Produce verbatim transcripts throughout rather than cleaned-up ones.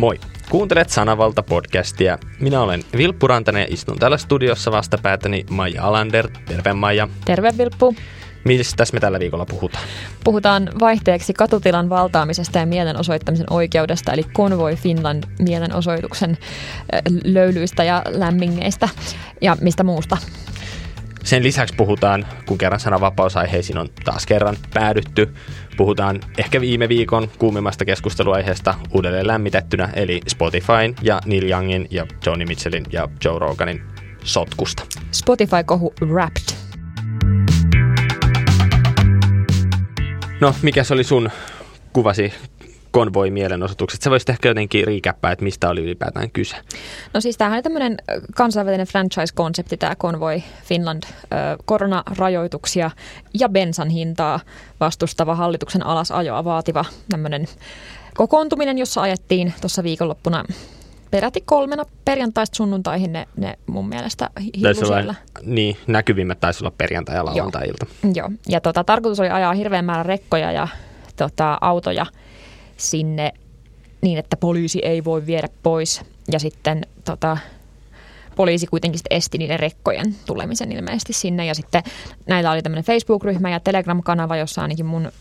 Moi! Kuuntelet Sanavalta podcastia. Minä olen Vilppu Rantanen ja istun täällä studiossa vastapäätäni Maija Alander. Terve Maija. Terve Vilppu. Mistä me tällä viikolla puhutaan? Puhutaan vaihteeksi katutilan valtaamisesta ja mielenosoittamisen oikeudesta, eli Convoy Finland mielenosoituksen löylyistä ja lämmingeistä ja mistä muusta. Sen lisäksi puhutaan, kun kerran sananvapausaiheisiin on taas kerran päädytty, puhutaan ehkä viime viikon kuumimmasta keskusteluaiheesta uudelleen lämmitettynä, eli Spotifyn ja Neil Youngin ja Johnny Mitchellin ja Joe Roganin sotkusta. Spotify-kohu Wrapped. No, mikä se oli sun kuvasi? Konvoi mielenosoitukset. Sä voisit ehkä jotenkin riikäppää, että mistä oli ylipäätään kyse. No siis tämähän on tämmöinen kansainvälinen franchise-konsepti, tämä Convoy Finland, koronarajoituksia ja bensan hintaa vastustava hallituksen alasajoa vaativa tämmöinen kokoontuminen, jossa ajettiin tuossa viikonloppuna peräti kolmena perjantaista sunnuntaihin ne, ne mun mielestä hillu siellä. Niin, näkyvimmät taisi olla perjantai- ja lauantai-ilta. Joo, Joo. ja tota, tarkoitus oli ajaa hirveän määrä rekkoja ja tota, autoja sinne niin, että poliisi ei voi viedä pois. Ja sitten tota, poliisi kuitenkin sitten esti niiden rekkojen tulemisen ilmeisesti sinne. Ja sitten näillä oli tämmöinen Facebook-ryhmä ja Telegram-kanava, jossa ainakin mun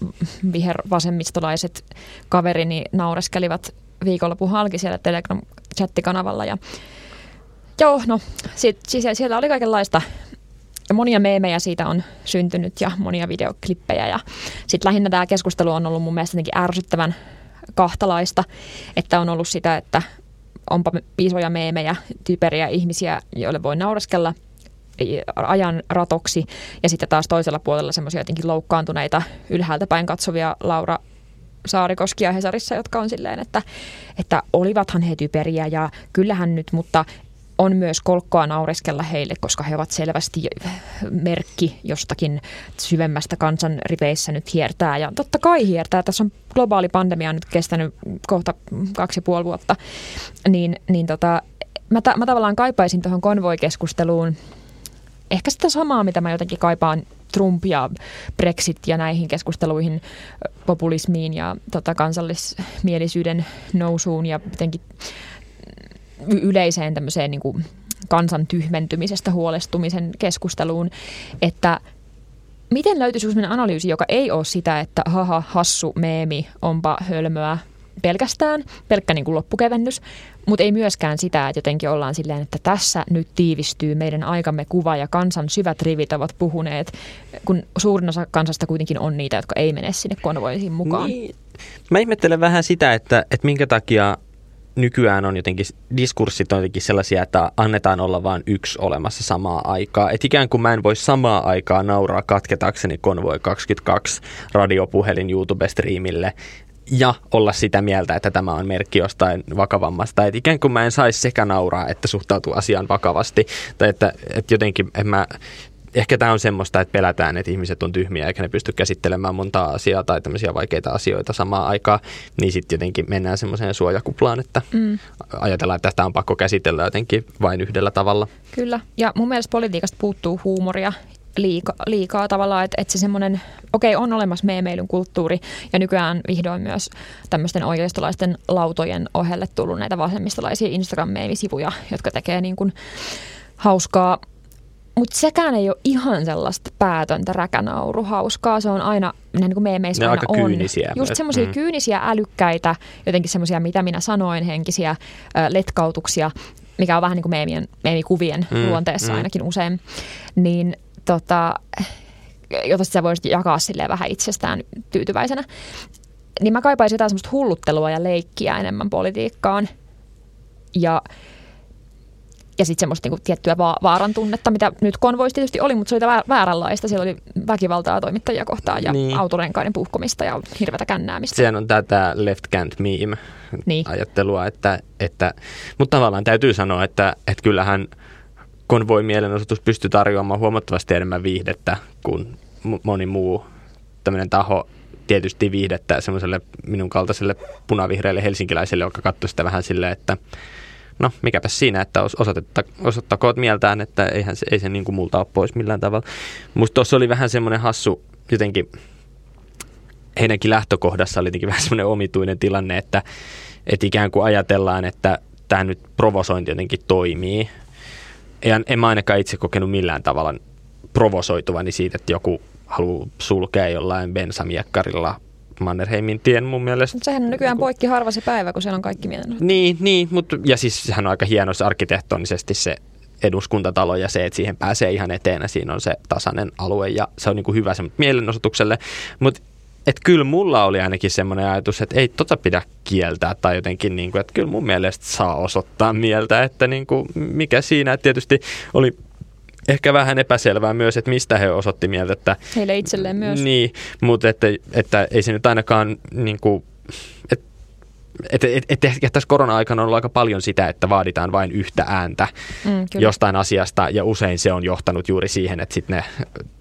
vihervasemmistolaiset kaverini naureskelivat viikonlopun halki siellä Telegram-chattikanavalla. Ja joo, no sit, siis siellä oli kaikenlaista. Monia meemejä siitä on syntynyt ja monia videoklippejä ja sitten lähinnä tämä keskustelu on ollut mun mielestä jotenkin ärsyttävän kahtalaista, että on ollut sitä, että onpa isoja meemejä, typeriä ihmisiä, joille voi naureskella ajan ratoksi ja sitten taas toisella puolella semmoisia jotenkin loukkaantuneita ylhäältä päin katsovia Laura Saarikoskia Hesarissa, jotka on silleen, että, että olivathan he typeriä ja kyllähän nyt, mutta on myös kolkkoa naureskella heille, koska he ovat selvästi merkki jostakin syvemmästä kansan riveissä nyt hiertää. Ja totta kai hiertää. Tässä on globaali pandemia nyt kestänyt kohta kaksi ja puoli vuotta. Niin, niin tota, mä, ta- mä tavallaan kaipaisin tuohon konvoikeskusteluun ehkä sitä samaa, mitä mä jotenkin kaipaan Trump ja Brexit ja näihin keskusteluihin, populismiin ja tota, kansallismielisyyden nousuun ja jotenkin yleiseen tämmöiseen niin kuin kansan tyhmentymisestä huolestumisen keskusteluun, että miten löytyisi sellainen analyysi, joka ei ole sitä, että haha, hassu, meemi, onpa hölmöä pelkästään, pelkkä niin kuin loppukevennys, mutta ei myöskään sitä, että jotenkin ollaan silleen, että tässä nyt tiivistyy meidän aikamme kuva ja kansan syvät rivit ovat puhuneet, kun suurin osa kansasta kuitenkin on niitä, jotka ei mene sinne konvoihin mukaan. Niin. Mä ihmettelen vähän sitä, että, että minkä takia nykyään on jotenkin, diskurssit on jotenkin sellaisia, että annetaan olla vain yksi olemassa samaa aikaa. Että ikään kuin mä en voi samaa aikaa nauraa katketakseni Konvoi kaksikymmentäkaksi radiopuhelin YouTube-striimille ja olla sitä mieltä, että tämä on merkki jostain vakavammasta. Että ikään kuin mä en saisi sekä nauraa, että suhtautuu asiaan vakavasti. Tai että, että jotenkin en mä... Ehkä tämä on semmoista, että pelätään, että ihmiset on tyhmiä eikä ne pysty käsittelemään montaa asiaa tai tämmöisiä vaikeita asioita samaan aikaan, niin sitten jotenkin mennään semmoiseen suojakuplaan, että mm. ajatellaan, että tästä on pakko käsitellä jotenkin vain yhdellä tavalla. Kyllä, ja mun mielestä politiikasta puuttuu huumoria liika, liikaa tavallaan, että, että se semmoinen, okei, okay, on olemassa meemeilyn kulttuuri ja nykyään vihdoin myös tämmöisten oikeistolaisten lautojen ohelle tullut näitä vasemmistolaisia Instagram-meemisivuja, jotka tekee niin kuin hauskaa. Mutta sekään ei ole ihan sellaista päätöntä räkänauruhauskaa. Se on aina, ne niin meemeissä ne aina aika on. Kyynisiä. Just semmoisia mm. kyynisiä, älykkäitä, jotenkin semmoisia, mitä minä sanoin, henkisiä ö, letkautuksia, mikä on vähän niin kuin meemien, meemikuvien mm. luonteessa mm. ainakin usein. Niin tota, jota sä voisit jakaa silleen vähän itsestään tyytyväisenä. Niin mä kaipaisin jotain semmoista hulluttelua ja leikkiä enemmän politiikkaan. Ja... Ja sitten semmoista niinku tiettyä va- vaaran tunnetta, mitä nyt konvoissa tietysti oli, mutta se oli vääränlaista. Siellä oli väkivaltaa toimittajia kohtaan ja niin. autorenkaiden puhkomista ja hirveätä kännäämistä. Sehän on tätä left can't meme -ajattelua. Niin. Että, että, mutta tavallaan täytyy sanoa, että, että kyllähän konvoin mielenosoitus pystyy tarjoamaan huomattavasti enemmän viihdettä kuin moni muu tämmöinen taho. Tietysti viihdettä semmoiselle minun kaltaiselle punavihreille helsinkiläiselle, joka katsoi sitä vähän silleen, että no, mikäpä siinä, että osoittakoot mieltään, että eihän se, ei se niin kuin multa ole pois millään tavalla. Musta tuossa oli vähän semmoinen hassu, jotenkin heidänkin lähtökohdassa oli jotenkin vähän semmoinen omituinen tilanne, että, Että ikään kuin ajatellaan, että tämä nyt provosointi jotenkin toimii. En, en mä ainakaan itse kokenut millään tavalla provosoituvani siitä, että joku haluaa sulkea jollain bensamiekkarilla Mannerheimin tien mun mielestä. Mutta sehän on nykyään poikki harva se päivä, kun siellä on kaikki mielenosoitukset. Niin, niin mut, ja siis sehän on aika hieno arkkitehtonisesti se eduskuntatalo ja se, että siihen pääsee ihan eteenä. Siinä on se tasainen alue ja se on niinku hyvä se mielenosoitukselle. Mutta kyllä mulla oli ainakin semmoinen ajatus, että ei tota pidä kieltää tai jotenkin, niinku, että kyllä mun mielestä saa osoittaa mieltä, että niinku, mikä siinä. Et tietysti oli ehkä vähän epäselvää myös, että mistä he osoitti mieltä. Että, heille itselleen myös. Niin, mutta että, että ei se nyt ainakaan, niin kuin, että et, et, et, et tässä korona-aikana on ollut aika paljon sitä, että vaaditaan vain yhtä ääntä mm, jostain asiasta. Ja usein se on johtanut juuri siihen, että sitten ne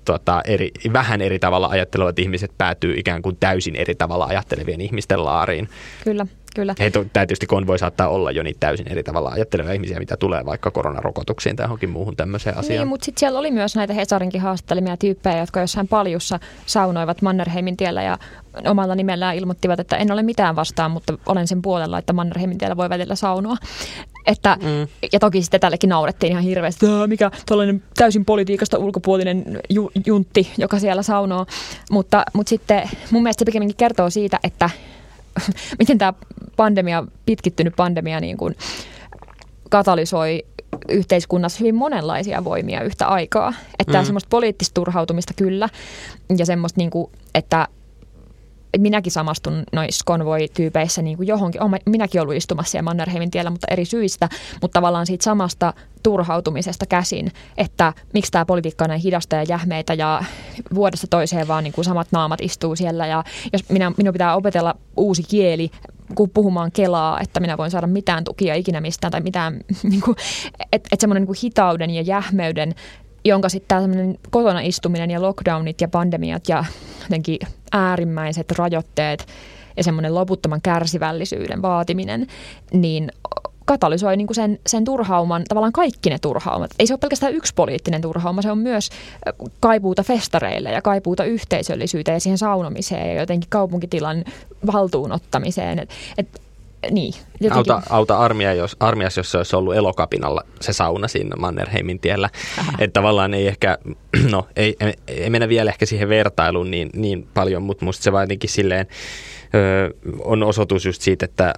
tota, eri, vähän eri tavalla ajattelevat ihmiset päätyy ikään kuin täysin eri tavalla ajattelevien ihmisten laariin. Kyllä. Kyllä. Hei, tämä tietysti konvoi saattaa olla jo niitä täysin eri tavalla ajattelevia ihmisiä, mitä tulee vaikka koronarokotuksiin tai johonkin muuhun tämmöiseen asiaan. Niin, mutta sitten siellä oli myös näitä Hesarinkin haastattelemia tyyppejä, jotka jossain paljussa saunoivat Mannerheimin tiellä ja omalla nimellään ilmoittivat, että en ole mitään vastaan, mutta olen sen puolella, että Mannerheimin tiellä voi välillä saunoa. Että, mm. Ja toki sitten tällekin naurettiin ihan hirveästi, mikä tällainen täysin politiikasta ulkopuolinen ju- juntti, joka siellä saunoo. Mutta, mutta sitten mun mielestä se pikemminkin kertoo siitä, että miten tämä pandemia, pitkittynyt pandemia niin kuin katalysoi yhteiskunnassa hyvin monenlaisia voimia yhtä aikaa. Että mm-hmm. semmoista poliittista turhautumista kyllä ja semmoista, niin kuin, että minäkin samastun noissa konvoityypeissä niin kuin johonkin. Olen minäkin ollut istumassa siellä Mannerheimin tiellä, mutta eri syistä, mutta tavallaan siitä samasta turhautumisesta käsin, että miksi tämä politiikka on näin hidasta ja jähmeitä ja vuodesta toiseen vaan niin kuin samat naamat istuu siellä ja jos minä, minun pitää opetella uusi kieli, kun puhumaan kelaa, että minä voin saada mitään tukia ikinä mistään tai mitään, niin kuin, että et semmoinen niin kuin hitauden ja jähmeyden, jonka sitten tämä semmoinen kotona istuminen ja lockdownit ja pandemiat ja jotenkin äärimmäiset rajoitteet ja semmoinen loputtoman kärsivällisyyden vaatiminen, niin katalysoi niin kuin sen, sen turhauman, tavallaan kaikki ne turhaumat. Ei se ole pelkästään yksi poliittinen turhauma, se on myös kaipuuta festareille ja kaipuuta yhteisöllisyyteen ja siihen saunomiseen ja jotenkin kaupunkitilan valtuunottamiseen. Et, et, niin, auta auta armia, jos, armias, jos se olisi ollut Elokapinalla se sauna siinä Mannerheimin tiellä. Että tavallaan ei ehkä, no ei, ei, ei mennä vielä ehkä siihen vertailuun niin, niin paljon, mutta musta se vaan jotenkin silleen ö, on osoitus just siitä, että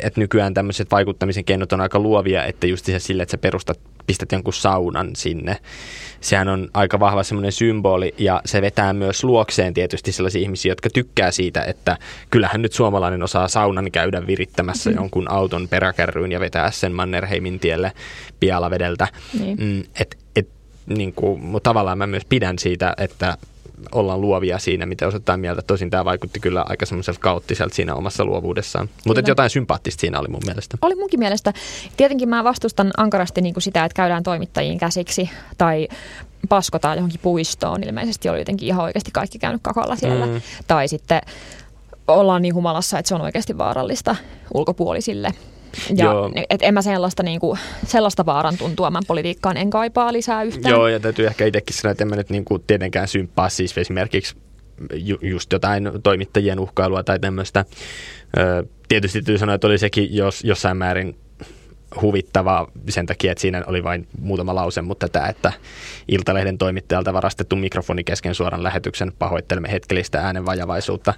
että nykyään tämmöiset vaikuttamisen keinot on aika luovia, että just se sille, että sä perustat, pistät jonkun saunan sinne. Sehän on aika vahva semmoinen symboli ja se vetää myös luokseen tietysti sellaisia ihmisiä, jotka tykkää siitä, että kyllähän nyt suomalainen osaa saunan käydä virittämässä mm. jonkun auton peräkärryyn ja vetää sen Mannerheimin tielle Pialavedeltä. Mm. Et, et, niin kuin, tavallaan mä myös pidän siitä, että ollaan luovia siinä, mitä osoittaa mieltä. Tosin tämä vaikutti kyllä aika semmoiselta kaoottiselta siinä omassa luovuudessaan. Mutta jotain sympaattista siinä oli mun mielestä. Oli munkin mielestä. Tietenkin mä vastustan ankarasti niin kuin sitä, että käydään toimittajiin käsiksi tai paskotaan johonkin puistoon. Ilmeisesti oli jotenkin ihan oikeasti kaikki käynyt kakalla siellä. Mm. Tai sitten ollaan niin humalassa, että se on oikeasti vaarallista ulkopuolisille. Ja et en mä sellaista, niinku, sellaista vaaran tuntua mä politiikkaan en kaipaa lisää yhtään. Joo, ja täytyy ehkä itsekin sanoa, että en mä nyt niinku tietenkään symppaa siis esimerkiksi ju- just jotain toimittajien uhkailua tai tämmöistä. Öö, tietysti täytyy sanoa, että oli sekin jos, jossain määrin huvittavaa sen takia, että siinä oli vain muutama lause, mutta tämä, että Ilta-lehden toimittajalta varastettu mikrofoni kesken suoran lähetyksen, pahoittelemme hetkellistä äänen vajavaisuutta.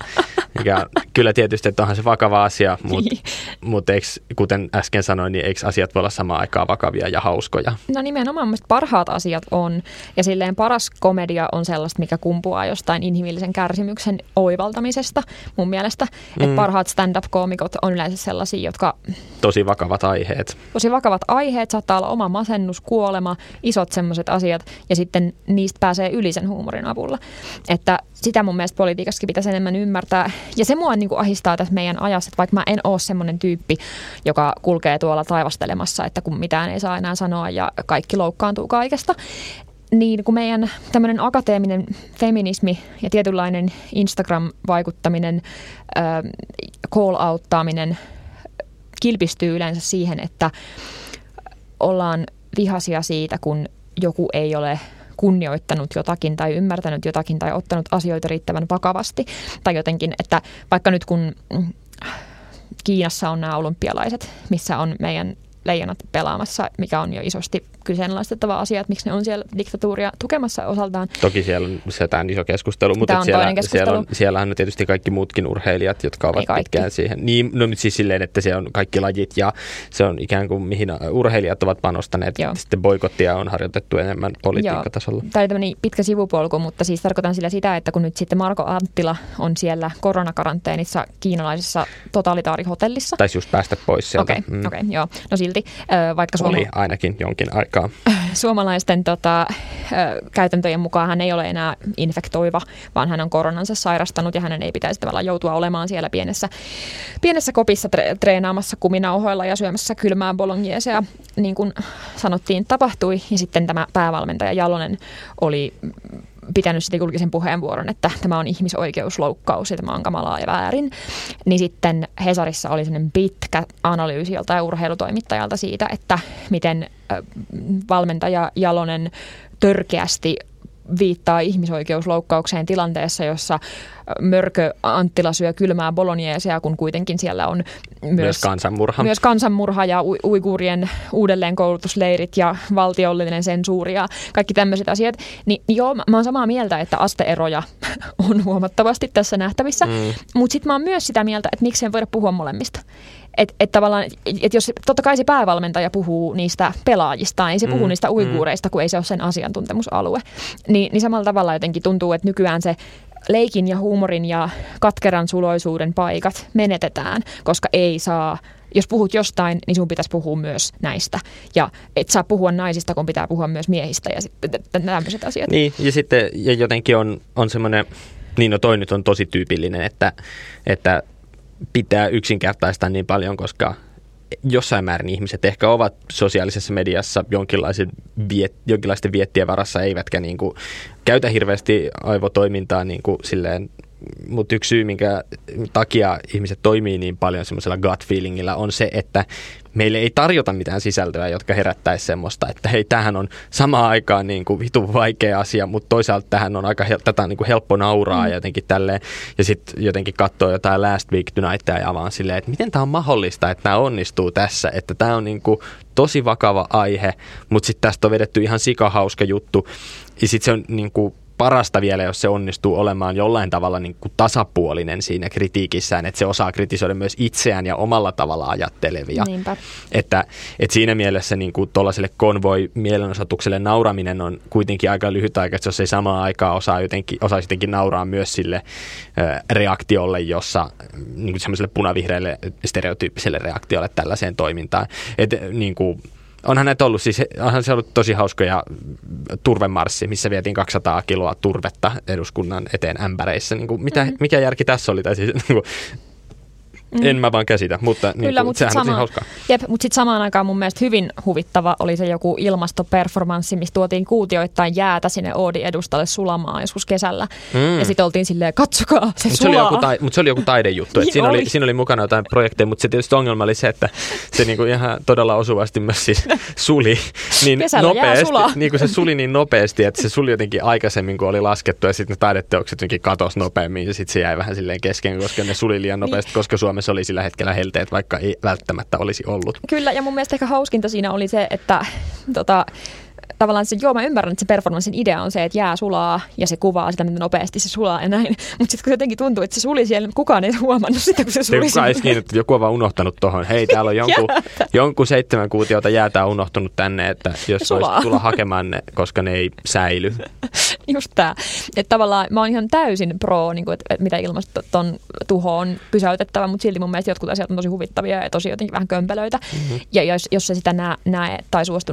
Ja kyllä tietysti, että onhan se vakava asia, mutta, mutta eiks, kuten äsken sanoin, niin eikö asiat voi olla samaan aikaan vakavia ja hauskoja? No nimenomaan mielestäni parhaat asiat on. Ja silleen paras komedia on sellaista, mikä kumpuaa jostain inhimillisen kärsimyksen oivaltamisesta mun mielestä. Että mm. parhaat stand-up-koomikot on yleensä sellaisia, jotka... Tosi vakavat aiheet. Tosi vakavat aiheet, saattaa olla oma masennus, kuolema, isot semmoiset asiat ja sitten niistä pääsee yli sen huumorin avulla. Että sitä mun mielestä politiikassakin pitäisi enemmän ymmärtää. Ja se mua niin kuin ahistaa tässä meidän ajassa, että vaikka mä en ole semmoinen tyyppi, joka kulkee tuolla taivastelemassa, että kun mitään ei saa enää sanoa ja kaikki loukkaantuu kaikesta, niin kun meidän tämmöinen akateeminen feminismi ja tietynlainen Instagram-vaikuttaminen, call-outtaaminen, kilpistyy yleensä siihen, että ollaan vihaisia siitä, kun joku ei ole kunnioittanut jotakin tai ymmärtänyt jotakin tai ottanut asioita riittävän vakavasti. Tai jotenkin, että vaikka nyt kun Kiinassa on nämä olympialaiset, missä on meidän leijonat pelaamassa, mikä on jo isosti kyseenalaistettava asia, että miksi ne on siellä diktatuuria tukemassa osaltaan. Toki siellä on, tämä on iso keskustelu, mutta siellä, keskustelu. Siellä on, siellähän on tietysti kaikki muutkin urheilijat, jotka ovat pitkään siihen. Niin, no siis silleen, että siellä on kaikki lajit ja se on ikään kuin mihin urheilijat ovat panostaneet. Joo. Sitten boikottia on harjoitettu enemmän politiikkatasolla. Joo. Tämä oli tämmöinen pitkä sivupolku, mutta siis tarkoitan sillä sitä, että kun nyt sitten Marko Anttila on siellä koronakaranteenissa kiinalaisessa totalitaarihotellissa. Taisi just päästä pois sieltä. Okei, okay, mm. okay, joo. No silti. Vaikka Oli suoma... ainakin jonkin aikaa. Suomalaisten tota, käytäntöjen mukaan hän ei ole enää infektoiva, vaan hän on koronansa sairastanut ja hänen ei pitäisi tavallaan joutua olemaan siellä pienessä, pienessä kopissa tre- treenaamassa kuminauhoilla ja syömässä kylmää bologneesea. Niin kuin sanottiin, tapahtui ja sitten tämä päävalmentaja Jalonen oli pitänyt sitten julkisen puheenvuoron, että tämä on ihmisoikeusloukkaus ja tämä on kamalaa ja väärin, niin sitten Hesarissa oli sellainen pitkä analyysi joltain urheilutoimittajalta siitä, että miten valmentaja Jalonen törkeästi viittaa ihmisoikeusloukkaukseen tilanteessa, jossa mörkö Anttila syö kylmää bologneesea, kun kuitenkin siellä on myös, myös, kansanmurha. myös kansanmurha ja u- uiguurien uudelleenkoulutusleirit ja valtiollinen sensuuri ja kaikki tämmöiset asiat. Niin joo, mä, mä oon samaa mieltä, että asteeroja on huomattavasti tässä nähtävissä, mm. mutta sitten mä oon myös sitä mieltä, että miksei voida puhua molemmista. Että et tavallaan, et jos totta kai se päävalmentaja puhuu niistä pelaajista, ei se mm, puhu niistä uiguureista, mm. kun ei se ole sen asiantuntemusalue. Ni, niin samalla tavalla jotenkin tuntuu, että nykyään se leikin ja huumorin ja katkeran suloisuuden paikat menetetään, koska ei saa, jos puhut jostain, niin sun pitäisi puhua myös näistä. Ja et saa puhua naisista, kun pitää puhua myös miehistä ja tämmöiset asiat. Niin, ja sitten ja jotenkin on, on semmoinen, niin no toi nyt on tosi tyypillinen, että... että pitää yksinkertaistaa niin paljon, koska jossain määrin ihmiset ehkä ovat sosiaalisessa mediassa jonkinlaisen viet, jonkinlaisten viettien varassa, eivätkä niin kuin käytä hirveästi aivotoimintaa niin kuin silleen. Mutta yksi syy, minkä takia ihmiset toimii niin paljon semmoisella gut feelingillä, on se, että meille ei tarjota mitään sisältöä, jotka herättäisi semmoista, että hei, tämähän on samaan aikaan niin kuin vitun vaikea asia, mutta toisaalta tähän on aika hel- tätä on niin kuin helppo nauraa mm. jotenkin tälleen. Ja sitten jotenkin katsoo jotain Last Week Tonightia ja vaan silleen, että miten tämä on mahdollista, että nämä onnistuu tässä, että tämä on niin kuin tosi vakava aihe, mutta sitten tästä on vedetty ihan sikahauska juttu. Ja sitten se on niin kuin parasta vielä, jos se onnistuu olemaan jollain tavalla niin kuin tasapuolinen siinä kritiikissään, että se osaa kritisoida myös itseään ja omalla tavalla ajattelevia. Niinpä. Että, että siinä mielessä niin kuin tuollaiselle konvoi-mielenosoitukselle nauraminen on kuitenkin aika lyhyt aika, että jos ei samaan aikaan osaa jotenkin, osaisi jotenkin nauraa myös sille ö, reaktiolle, jossa niin kuin semmoiselle punavihreälle stereotyyppiselle reaktiolle tällaiseen toimintaan. Että niin kuin Onhan näitä ollut siis, onhan se ollut tosi hauskoja turvemarssi, missä vietiin kaksisataa kiloa turvetta eduskunnan eteen ämpäreissä. Niin kuin, mitä, mm-hmm. Mikä järki tässä oli? Tai siis, niin kuin, mm. En mä vaan käsitä, mutta niin kyllä, kuin, mut sehän sama, on niin hauskaa. Jep, mutta sitten samaan aikaan mun mielestä hyvin huvittava oli se joku ilmastoperformanssi, missä tuotiin kuutioittain jäätä sinne Oodin edustalle sulamaan joskus kesällä. Mm. Ja sitten oltiin silleen, katsokaa, se mut sulaa. Mutta se, mut se oli joku taidejuttu. Et siinä, oli. Oli, siinä oli mukana jotain projekteja, mutta se tietysti ongelma oli se, että se niinku ihan todella osuvasti myös siis suli niin kesällä nopeasti. Niin se suli niin nopeasti, että se suli jotenkin aikaisemmin, kun oli laskettu, ja sitten ne taideteokset jotenkin katosi nopeammin, ja sitten se jäi vähän silleen kesken, koska ne suli liian nopeasti, niin. Koska Suomessa se oli sillä hetkellä helteet, vaikka ei välttämättä olisi ollut. Kyllä, ja mun mielestä ehkä hauskinta siinä oli se, että tota, tavallaan se, joo, mä ymmärrän, että se performanssin idea on se, että jää sulaa ja se kuvaa sitä, miten nopeasti se sulaa ja näin. Mutta sitten kun jotenkin tuntuu, että se suli siellä, kukaan ei huomannut sitä, kun se suli. Kukaan ei kiinni, että joku on vaan unohtanut tuohon. Hei, täällä on jonkun, jonkun seitsemän kuutiota jäätä unohtunut tänne, että jos voisi tulla hakemaan ne, koska ne ei säily. Just tämä. Että tavallaan mä oon ihan täysin pro, niin kuin, että mitä ilmaston tuho on pysäytettävä, mutta silti mun mielestä jotkut asiat on tosi huvittavia ja tosi jotenkin vähän kömpelöitä. Mm-hmm. Ja jos, jos se sitä nä- näe tai suostu...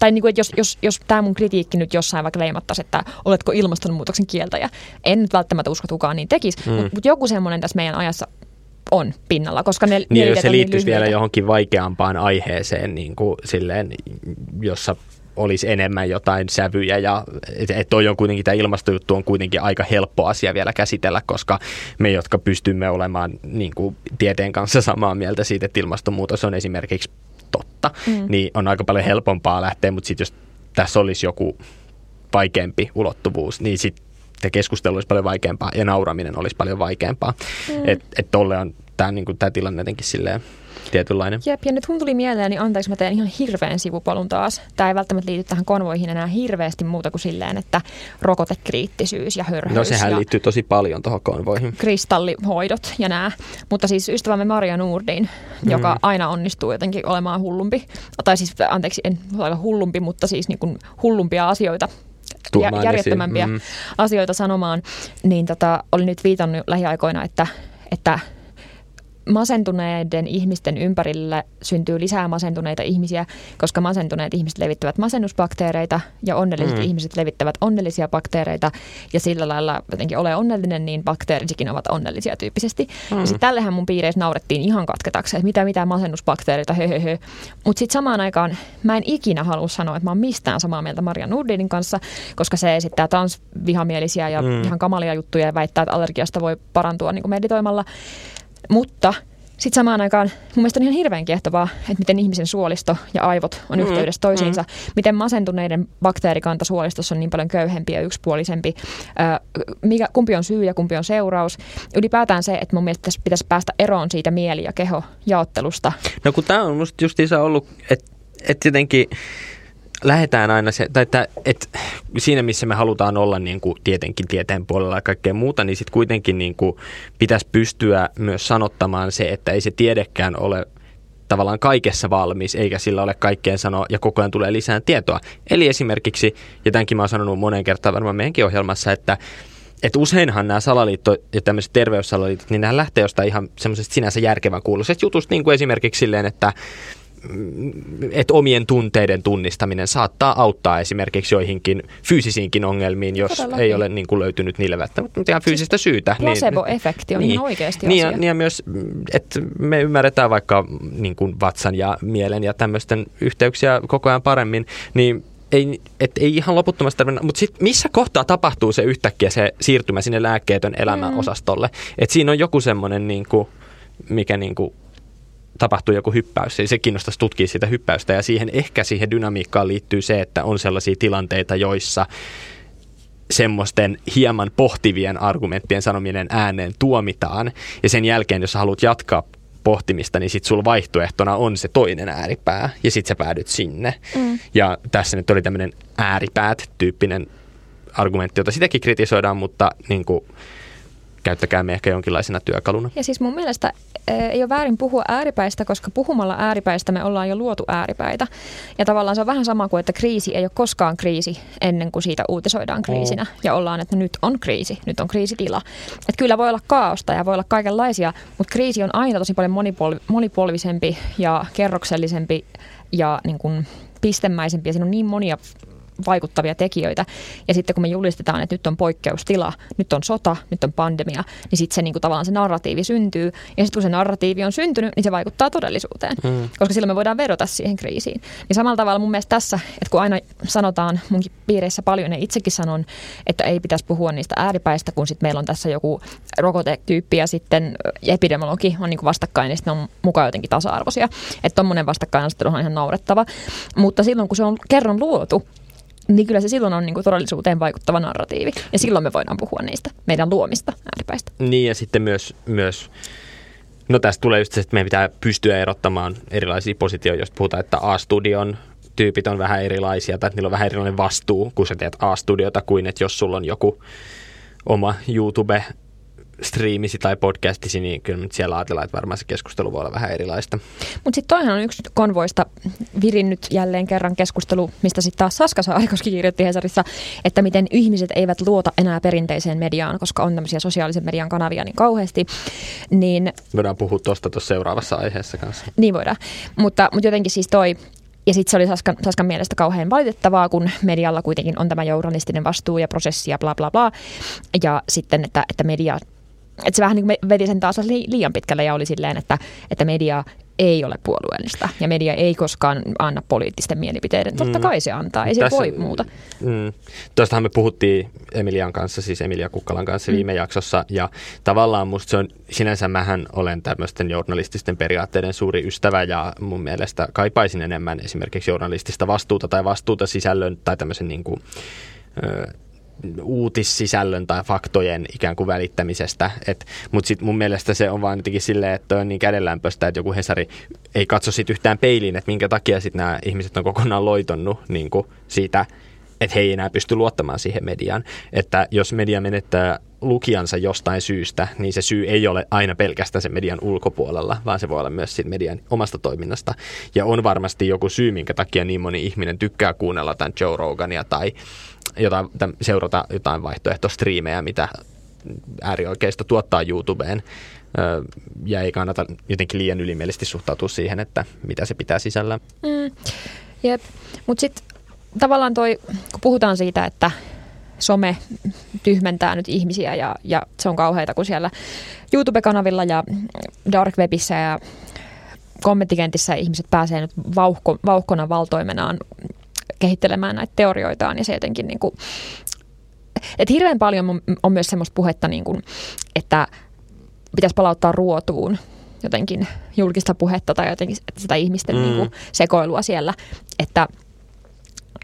Tai niin kuin, että jos, jos, jos tämä mun kritiikki nyt jossain vaikka leimattaisi, että oletko ilmastonmuutoksen kieltäjä, en nyt välttämättä usko, että kukaan niin tekisi, mm. mutta mut joku semmoinen tässä meidän ajassa on pinnalla, koska ne niin, jos se liittyisi vielä johonkin vaikeampaan aiheeseen, niin kuin silleen, jossa olisi enemmän jotain sävyjä ja et toi on kuitenkin, tämä ilmastojuttu on kuitenkin aika helppo asia vielä käsitellä, koska me, jotka pystymme olemaan niin kuin tieteen kanssa samaa mieltä siitä, että ilmastonmuutos on esimerkiksi totta, mm. niin on aika paljon helpompaa lähteä, mutta sitten jos tässä olisi joku vaikeampi ulottuvuus, niin sitten keskustelu olisi paljon vaikeampaa ja nauraminen olisi paljon vaikeampaa. Mm. Että et tolle on tämä on niin kuin, tämä tilanne jotenkin silleen tietynlainen. Jep, ja nyt kun tuli mieleen, niin anteeksi, mä teen ihan hirveän sivupolun taas. Tämä ei välttämättä liity tähän konvoihin enää hirveästi muuta kuin silleen, että rokotekriittisyys ja hörhöys. No sehän ja liittyy tosi paljon tuohon konvoihin. Kristallihoidot ja nämä. Mutta siis ystävämme Maria Nordin, joka mm. aina onnistuu jotenkin olemaan hullumpi. Tai siis, anteeksi, en ole hullumpi, mutta siis niin kuin hullumpia asioita. Tuomaan järjettömämpiä mm. asioita sanomaan, niin tota, olin nyt viitannut lähiaikoina, että, että masentuneiden ihmisten ympärillä syntyy lisää masentuneita ihmisiä, koska masentuneet ihmiset levittävät masennusbakteereita ja onnelliset mm. ihmiset levittävät onnellisia bakteereita ja sillä lailla jotenkin ole onnellinen, niin bakteerisikin ovat onnellisia tyyppisesti. Mm. Ja sitten tällähän mun piireissä naurettiin ihan katketakseen, että mitä, mitä masennusbakteereita, höhöhö. Mutta sitten samaan aikaan mä en ikinä halua sanoa, että mä oon mistään samaa mieltä Maria Nordinin kanssa, koska se esittää transvihamielisiä ja mm. ihan kamalia juttuja ja väittää, että allergiasta voi parantua niin kuin meditoimalla. Mutta sitten samaan aikaan mun mielestä on ihan hirveän kiehtovaa, että miten ihmisen suolisto ja aivot on mm, yhteydessä toisiinsa. Mm. Miten masentuneiden bakteerikanta suolistossa on niin paljon köyhempi ja yksipuolisempi. Ö, mikä, kumpi on syy ja kumpi on seuraus. Ylipäätään se, että mun mielestä pitäisi päästä eroon siitä mieli- ja keho-jaottelusta. No kun tää on musta justiinsa ollut, että et jotenkin lähdetään aina se, tai että et siinä missä me halutaan olla niin kuin tietenkin tieteen puolella ja kaikkea muuta, niin sitten kuitenkin niin kuin pitäisi pystyä myös sanottamaan se, että ei se tiedekään ole tavallaan kaikessa valmis, eikä sillä ole kaikkeen sanoa ja koko ajan tulee lisää tietoa. Eli esimerkiksi, ja tämänkin mä oon sanonut monen kertaan varmaan meidänkin ohjelmassa, että Että useinhan nämä salaliitto- ja tämmöiset terveyssalaliitot, niin nämä lähtee jostain ihan semmoisesta sinänsä järkevän kuuloisesta jutusta, niin kuin esimerkiksi silleen, että että omien tunteiden tunnistaminen saattaa auttaa esimerkiksi joihinkin fyysisiinkin ongelmiin, jos todellakin ei ole niin kuin löytynyt niille välttämättä ihan fyysistä syytä. Placebo-efekti on niin, ihan oikeasti niin, asia. Niin ja myös, että me ymmärretään vaikka niin kuin vatsan ja mielen ja tämmöisten yhteyksiä koko ajan paremmin, niin ei, et ei ihan loputtomasti tarvinnut, mutta sitten missä kohtaa tapahtuu se yhtäkkiä se siirtymä sinne lääkkeetön elämän osastolle? Mm. Että siinä on joku semmoinen, niin kuin, mikä niin kuin tapahtuu joku hyppäys, se kiinnostaisi tutkia sitä hyppäystä ja siihen ehkä siihen dynamiikkaan liittyy se, että on sellaisia tilanteita, joissa semmoisten hieman pohtivien argumenttien sanominen ääneen tuomitaan ja sen jälkeen, jos haluat jatkaa pohtimista, niin sitten sulla vaihtoehtona on se toinen ääripää ja sitten sä päädyt sinne. Mm. Ja tässä nyt oli tämmöinen ääripäät-tyyppinen argumentti, jota sitäkin kritisoidaan, mutta niin kuin käyttäkäämme ehkä jonkinlaisena työkaluna. Ja siis mun mielestä ei ole väärin puhua ääripäistä, koska puhumalla ääripäistä me ollaan jo luotu ääripäitä. Ja tavallaan se on vähän sama kuin, että kriisi ei ole koskaan kriisi ennen kuin siitä uutisoidaan kriisinä. Oh. Ja ollaan, että nyt on kriisi, nyt on kriisitila. Että kyllä voi olla kaaosta ja voi olla kaikenlaisia, mutta kriisi on aina tosi paljon monipol- monipolvisempi ja kerroksellisempi ja niin kuin pistemäisempi. Ja siinä on niin monia vaikuttavia tekijöitä. Ja sitten kun me julistetaan, että nyt on poikkeustila, nyt on sota, nyt on pandemia, niin sitten se, niin kuin, tavallaan se narratiivi syntyy. Ja sitten kun se narratiivi on syntynyt, niin se vaikuttaa todellisuuteen, mm. koska silloin me voidaan vedota siihen kriisiin. Ja samalla tavalla mun mielestä tässä, että kun aina sanotaan, munkin piireissä paljon, ja itsekin sanon, että ei pitäisi puhua niistä ääripäistä, kun sitten meillä on tässä joku rokotetyyppi ja sitten epidemiologi on niin kuin vastakkain, niin sitten ne on mukaan jotenkin tasa-arvoisia. Että tommoinen vastakkainasettelu on ihan naurettava. Mutta silloin, kun se on kerran luotu, niin kyllä se silloin on niinku todellisuuteen vaikuttava narratiivi. Ja silloin me voidaan puhua niistä meidän luomista ääripäistä. Niin ja sitten myös, myös no tästä tulee just se, että meidän pitää pystyä erottamaan erilaisia positioita, jos puhutaan, että A-studion tyypit on vähän erilaisia tai että niillä on vähän erilainen vastuu, kun sä teet A-studiota kuin että jos sulla on joku oma YouTube striimisi tai podcastisi, niin kyllä nyt siellä ajatellaan, että varmaan se keskustelu voi olla vähän erilaista. Mutta sitten toihan on yksi konvoista virinnyt jälleen kerran keskustelu, mistä sitten taas Saska Saarikoski kirjoitti Hesarissa, että miten ihmiset eivät luota enää perinteiseen mediaan, koska on tämmöisiä sosiaalisen median kanavia niin kauheasti. Niin voidaan puhua tuosta tuossa seuraavassa aiheessa kanssa. Niin voidaan, mutta, mutta jotenkin siis toi. Ja sitten se oli Saskan, Saskan mielestä kauhean valitettavaa, kun medialla kuitenkin on tämä journalistinen vastuu ja prosessi ja bla bla bla. Ja sitten, että, että media, että se vähän niin kuin veti sen taas liian pitkälle ja oli silleen, että, että media ei ole puolueellista ja media ei koskaan anna poliittisten mielipiteiden. Totta kai se antaa, ei se tässä, voi muuta. Mm, tuostahan me puhuttiin Emilian kanssa, siis Emilia Kukkalan kanssa mm. viime jaksossa ja tavallaan musta se on, sinänsä mähän olen tämmöisten journalististen periaatteiden suuri ystävä ja mun mielestä kaipaisin enemmän esimerkiksi journalistista vastuuta tai vastuuta sisällön tai tämmöisen niin kuin, ö, uutissisällön tai faktojen ikään kuin välittämisestä. Mutta sitten mun mielestä se on vaan jotenkin silleen, että on niin kädenlämpöistä, että joku Hesari ei katso sitten yhtään peiliin, että minkä takia sitten nämä ihmiset on kokonaan loitonnut niin kuin siitä, että he ei enää pysty luottamaan siihen mediaan. Että jos media menettää lukijansa jostain syystä, niin se syy ei ole aina pelkästään sen median ulkopuolella, vaan se voi olla myös siitä median omasta toiminnasta. Ja on varmasti joku syy, minkä takia niin moni ihminen tykkää kuunnella tämän Joe Rogania tai jotain, seurata jotain vaihtoehtostriimejä, mitä äärioikeisto tuottaa YouTubeen. Ja ei kannata jotenkin liian ylimielisesti suhtautua siihen, että mitä se pitää sisällään. Mm, jep, mutta sitten tavallaan toi, kun puhutaan siitä, että some tyhmentää nyt ihmisiä ja, ja se on kauheata, kun siellä YouTube-kanavilla ja dark webissä ja kommenttikentissä ihmiset pääsee nyt vauhko, vauhkona valtoimenaan kehittelemään näitä teorioitaan ja se jotenkin niin kuin, että hirveän paljon on myös semmoista puhetta niin kuin, että pitäisi palauttaa ruotuun jotenkin julkista puhetta tai jotenkin sitä ihmisten mm. niin kuin sekoilua siellä, että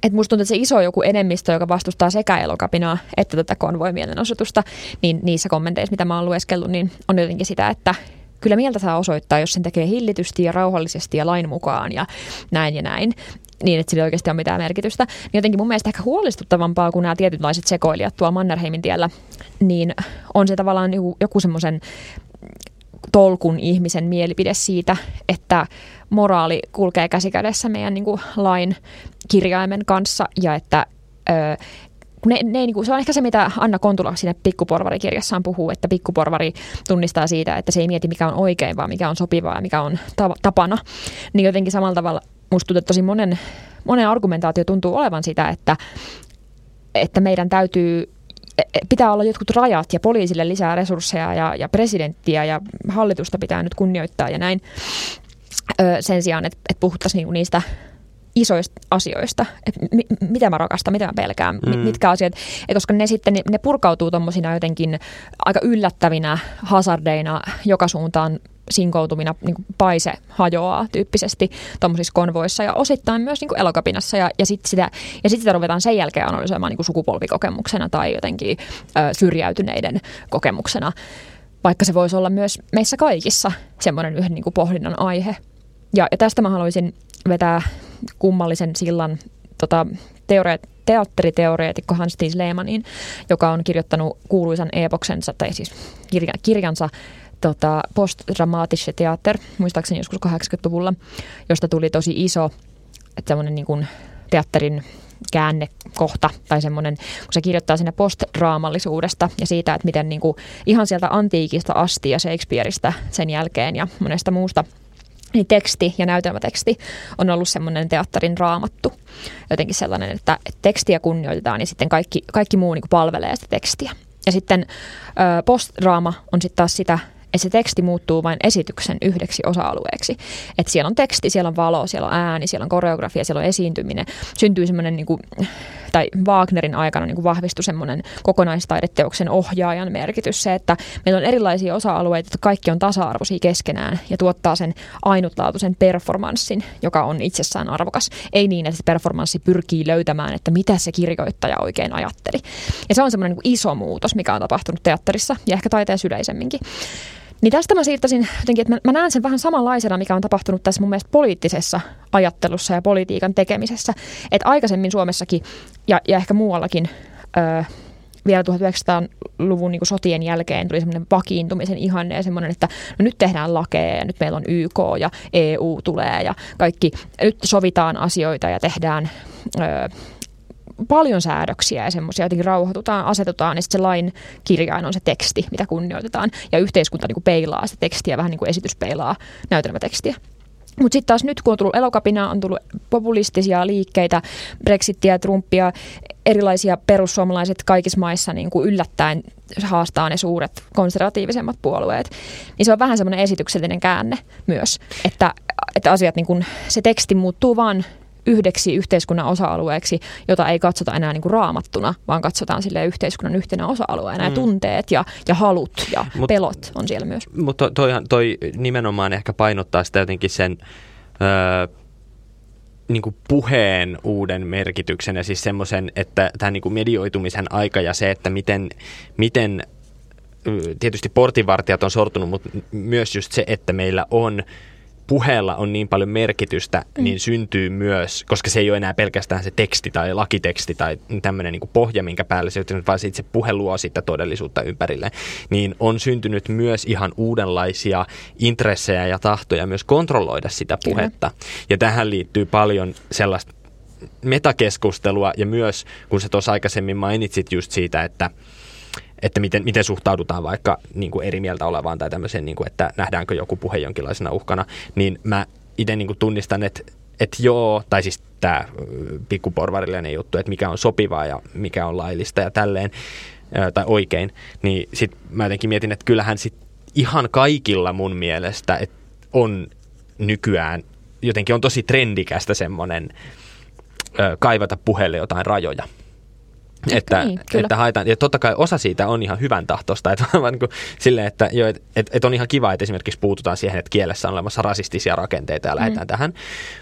et musta tuntuu, että se iso joku enemmistö, joka vastustaa sekä Elokapinaa että tätä konvoimielenosoitusta, niin niissä kommenteissa, mitä mä oon lueskellut, niin on jotenkin sitä, että kyllä mieltä saa osoittaa, jos sen tekee hillitysti ja rauhallisesti ja lain mukaan ja näin ja näin, niin että sillä oikeasti on mitään merkitystä. Niin jotenkin mun mielestä ehkä huolestuttavampaa, kun nämä tietynlaiset sekoilijat tuolla Mannerheimin tiellä, niin on se tavallaan joku, joku semmoisen tolkun ihmisen mielipide siitä, että moraali kulkee käsikädessä meidän niin kuin lain kirjaimen kanssa ja että öö, ne, ne, niin kuin, se on ehkä se, mitä Anna Kontula siinä pikkuporvarikirjassaan puhuu, että pikkuporvari tunnistaa siitä, että se ei mieti mikä on oikein, vaan mikä on sopivaa ja mikä on ta- tapana. Niin jotenkin samalla tavalla musta tuntuu, että tosi monen, monen argumentaatio tuntuu olevan sitä, että, että meidän täytyy pitää olla jotkut rajat ja poliisille lisää resursseja ja, ja presidenttiä ja hallitusta pitää nyt kunnioittaa ja näin. Öö, sen sijaan, että, että puhuttaisiin niinku niistä isoista asioista, että mi- mitä mä rakastan, mitä mä pelkään, mm. mitkä asiat, että koska ne sitten, ne purkautuu tommosina jotenkin aika yllättävinä hazardeina joka suuntaan sinkoutumina, niin kuin paise hajoaa tyyppisesti tommosissa konvoissa ja osittain myös niin kuin Elokapinassa ja, ja sitten sitä, sit sitä ruvetaan sen jälkeen analysoimaan niin kuin sukupolvikokemuksena tai jotenkin ö, syrjäytyneiden kokemuksena, vaikka se voisi olla myös meissä kaikissa semmoinen yhden niin kuin pohdinnan aihe. Ja, ja tästä mä haluaisin vetää kummallisen sillan tota, teore- teatteriteoreetikko Hans-Thies Lehmanniin, joka on kirjoittanut kuuluisan e-boksensa, tai siis kirja, kirjansa tota, Postdramatische Theater, muistaakseni joskus kahdeksankymmentäluvulla, josta tuli tosi iso, että semmoinen niin kuin teatterin käännekohta tai semmoinen, kun se kirjoittaa siinä postdraamallisuudesta ja siitä, että miten niin kuin ihan sieltä antiikista asti ja Shakespeareista sen jälkeen ja monesta muusta, niin teksti ja näytelmäteksti on ollut semmoinen teatterin raamattu. Jotenkin sellainen, että tekstiä kunnioitetaan ja sitten kaikki, kaikki muu niin kuin palvelee sitä tekstiä. Ja sitten postdraama on sitten taas sitä, että se teksti muuttuu vain esityksen yhdeksi osa-alueeksi. Että siellä on teksti, siellä on valo, siellä on ääni, siellä on koreografia, siellä on esiintyminen. Syntyy semmoinen, niin kuin, tai Wagnerin aikana niin kuin vahvistui semmoinen kokonaistaideteoksen ohjaajan merkitys. Se, että meillä on erilaisia osa-alueita, että kaikki on tasa-arvoisia keskenään ja tuottaa sen ainutlaatuisen performanssin, joka on itsessään arvokas. Ei niin, että se performanssi pyrkii löytämään, että mitä se kirjoittaja oikein ajatteli. Ja se on semmoinen niin kuin iso muutos, mikä on tapahtunut teatterissa ja ehkä taiteen yleisemminkin. Niin tästä mä siirtäisin jotenkin, että mä, mä näen sen vähän samanlaisena, mikä on tapahtunut tässä mun mielestä poliittisessa ajattelussa ja politiikan tekemisessä. Että aikaisemmin Suomessakin ja, ja ehkä muuallakin öö, vielä tuhatyhdeksänsataaluvun niin kuin sotien jälkeen tuli semmoinen vakiintumisen ihanne ja semmoinen, että no nyt tehdään lakeja ja nyt meillä on Y K ja E U tulee ja kaikki. Nyt sovitaan asioita ja tehdään öö, paljon säädöksiä ja semmoisia, jotenkin rauhoitutaan, asetutaan ja sitten se lain kirjain on se teksti, mitä kunnioitetaan. Ja yhteiskunta niin kuin peilaa sitä tekstiä, vähän niin kuin esitys peilaa näytelmätekstiä. Mutta sitten taas nyt, kun on tullut Elokapinaa, on tullut populistisia liikkeitä, Brexittiä, Trumpia, erilaisia perussuomalaiset kaikissa maissa niin kuin yllättäen haastaa ne suuret konservatiivisemmat puolueet, niin se on vähän semmoinen esityksellinen käänne myös, että, että asiat, niin kuin, se teksti muuttuu vaan yhdeksi yhteiskunnan osa-alueeksi, jota ei katsota enää niin kuin raamattuna, vaan katsotaan sille yhteiskunnan yhtenä osa-alueena mm. ja tunteet ja, ja halut ja mut, pelot on siellä myös. Mutta toi, toi nimenomaan ehkä painottaa sitä jotenkin sen öö, niinku puheen uuden merkityksen ja siis semmoisen, että tämän niinku medioitumisen aika ja se, että miten, miten tietysti portinvartijat on sortunut, mutta myös just se, että meillä on puheella on niin paljon merkitystä, niin mm. syntyy myös, koska se ei ole enää pelkästään se teksti tai lakiteksti tai tämmöinen niin kuin pohja, minkä päälle se on, vaan itse puhe luo sitä todellisuutta ympärille, niin on syntynyt myös ihan uudenlaisia intressejä ja tahtoja myös kontrolloida sitä puhetta. Kyllä. Ja tähän liittyy paljon sellaista metakeskustelua ja myös, kun sä tuossa aikaisemmin mainitsit just siitä, että että miten, miten suhtaudutaan vaikka niin kuin eri mieltä olevaan tai tämmöiseen, niin kuin, että nähdäänkö joku puhe jonkinlaisena uhkana, niin mä itse niin kuin tunnistan, että, että joo, tai siis tämä pikkuporvarillinen juttu, että mikä on sopivaa ja mikä on laillista ja tälleen, tai oikein, niin sitten mä jotenkin mietin, että kyllähän sit ihan kaikilla mun mielestä että on nykyään, jotenkin on tosi trendikästä semmoinen kaivata puheelle jotain rajoja. Että, niin, että haetaan, ja totta kai osa siitä on ihan hyvän tahtosta, että vaan niin kuin silleen, että jo, et, et, et on ihan kiva, että esimerkiksi puututaan siihen, että kielessä on olemassa rasistisia rakenteita ja lähdetään mm. tähän.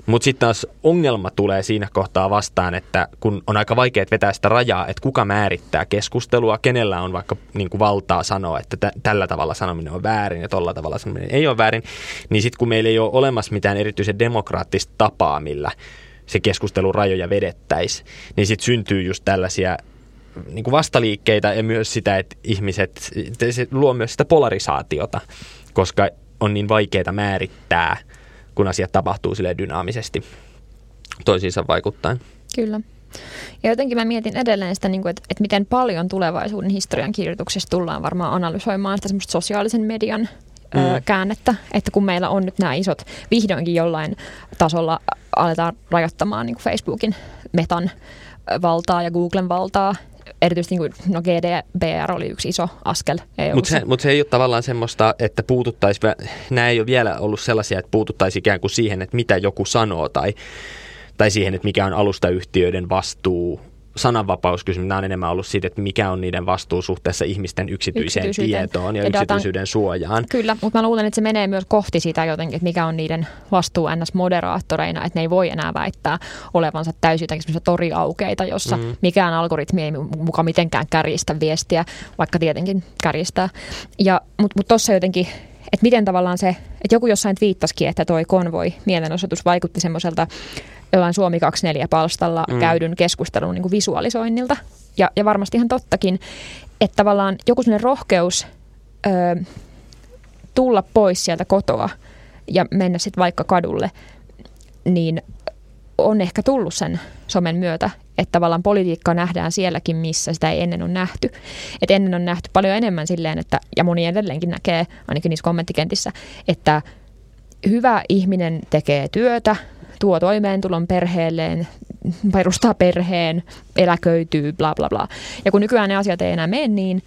Mutta sitten taas ongelma tulee siinä kohtaa vastaan, että kun on aika vaikea vetää sitä rajaa, että kuka määrittää keskustelua, kenellä on vaikka niin kuin valtaa sanoa, että t- tällä tavalla sanominen on väärin ja tolla tavalla sanominen ei ole väärin, niin sitten kun meillä ei ole olemassa mitään erityisen demokraattista tapaa, millä se keskustelun rajoja vedettäisi, niin sitten syntyy just tällaisia niin kuin vastaliikkeitä ja myös sitä, että ihmiset, se luo myös sitä polarisaatiota, koska on niin vaikeaa määrittää, kun asiat tapahtuu silleen dynaamisesti toisiinsa vaikuttaen. Kyllä. Ja jotenkin mä mietin edelleen sitä, että miten paljon tulevaisuuden historian kirjoituksessa tullaan varmaan analysoimaan sitä semmoista sosiaalisen median mm. käännettä, että kun meillä on nyt nämä isot, vihdoinkin jollain tasolla aletaan rajoittamaan niin kuin Facebookin metan valtaa ja Googlen valtaa. Erityisesti niin kuin, no G D P R oli yksi iso askel. Mutta se, mut se ei ole tavallaan semmoista, että puututtaisiin, nämä ei ole vielä ollut sellaisia, että puututtaisiin ikään kuin siihen, että mitä joku sanoo tai, tai siihen, että mikä on alustayhtiöiden vastuu. Sananvapauskysymys, nämä on enemmän ollut siitä, että mikä on niiden vastuu suhteessa ihmisten yksityiseen tietoon ja, ja yksityisyyden datan suojaan. Kyllä, mutta mä luulen, että se menee myös kohti sitä jotenkin, että mikä on niiden vastuu N S-moderaattoreina, että ne ei voi enää väittää olevansa täysin jotenkin semmoisia toriaukeita, jossa mm-hmm. mikään algoritmi ei mukaan mitenkään kärjistä viestiä, vaikka tietenkin kärjistää. Ja, mutta mut tossa jotenkin, että miten tavallaan se, että joku jossain twiittasikin, että toi konvoi mielenosoitus vaikutti semmoiselta jollain Suomi kaksikymmentäneljä-palstalla mm. käydyn keskustelun niin kuin visualisoinnilta. Ja, ja varmasti ihan tottakin, että tavallaan joku sellainen rohkeus ö, tulla pois sieltä kotoa ja mennä sitten vaikka kadulle, niin on ehkä tullut sen somen myötä, että tavallaan politiikkaa nähdään sielläkin, missä sitä ei ennen ole nähty. Että ennen on nähty paljon enemmän silleen, että, ja moni edelleenkin näkee, ainakin niissä kommenttikentissä, että hyvä ihminen tekee työtä, tuo toimeentulon perheelleen, perustaa perheen, eläköityy, bla bla bla. Ja kun nykyään ne asiat ei enää mene niin,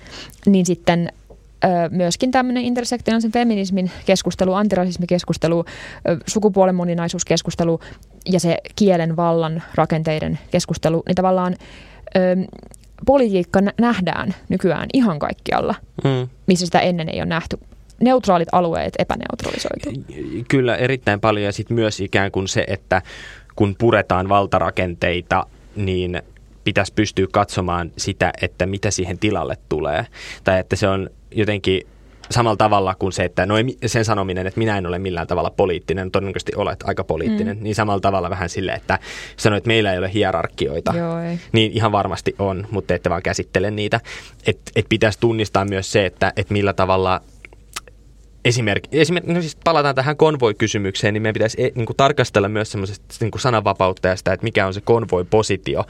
niin sitten ö, myöskin tämmöinen intersektionaalisen feminismin keskustelu, antirasismikeskustelu, ö, sukupuolen moninaisuuskeskustelu ja se kielen vallan rakenteiden keskustelu, niin tavallaan ö, politiikka nähdään nykyään ihan kaikkialla, mm. missä sitä ennen ei ole nähty. Neutraalit alueet epäneutralisoituu. Kyllä, erittäin paljon. Ja sitten myös ikään kuin se, että kun puretaan valtarakenteita, niin pitäisi pystyä katsomaan sitä, että mitä siihen tilalle tulee. Tai että se on jotenkin samalla tavalla kuin se, että no ei, sen sanominen, että minä en ole millään tavalla poliittinen, todennäköisesti olet aika poliittinen, mm. niin samalla tavalla vähän silleen, että sanoit, että meillä ei ole hierarkioita, Joo, ei. niin ihan varmasti on, mutta ette vaan käsittele niitä. Että et pitäisi tunnistaa myös se, että et millä tavalla Esimerkiksi, esimerk, no siis palataan tähän konvoikysymykseen, niin meidän pitäisi niin kuin tarkastella myös semmoisesta niin kuin sananvapautta ja sitä, että mikä on se konvoipositio.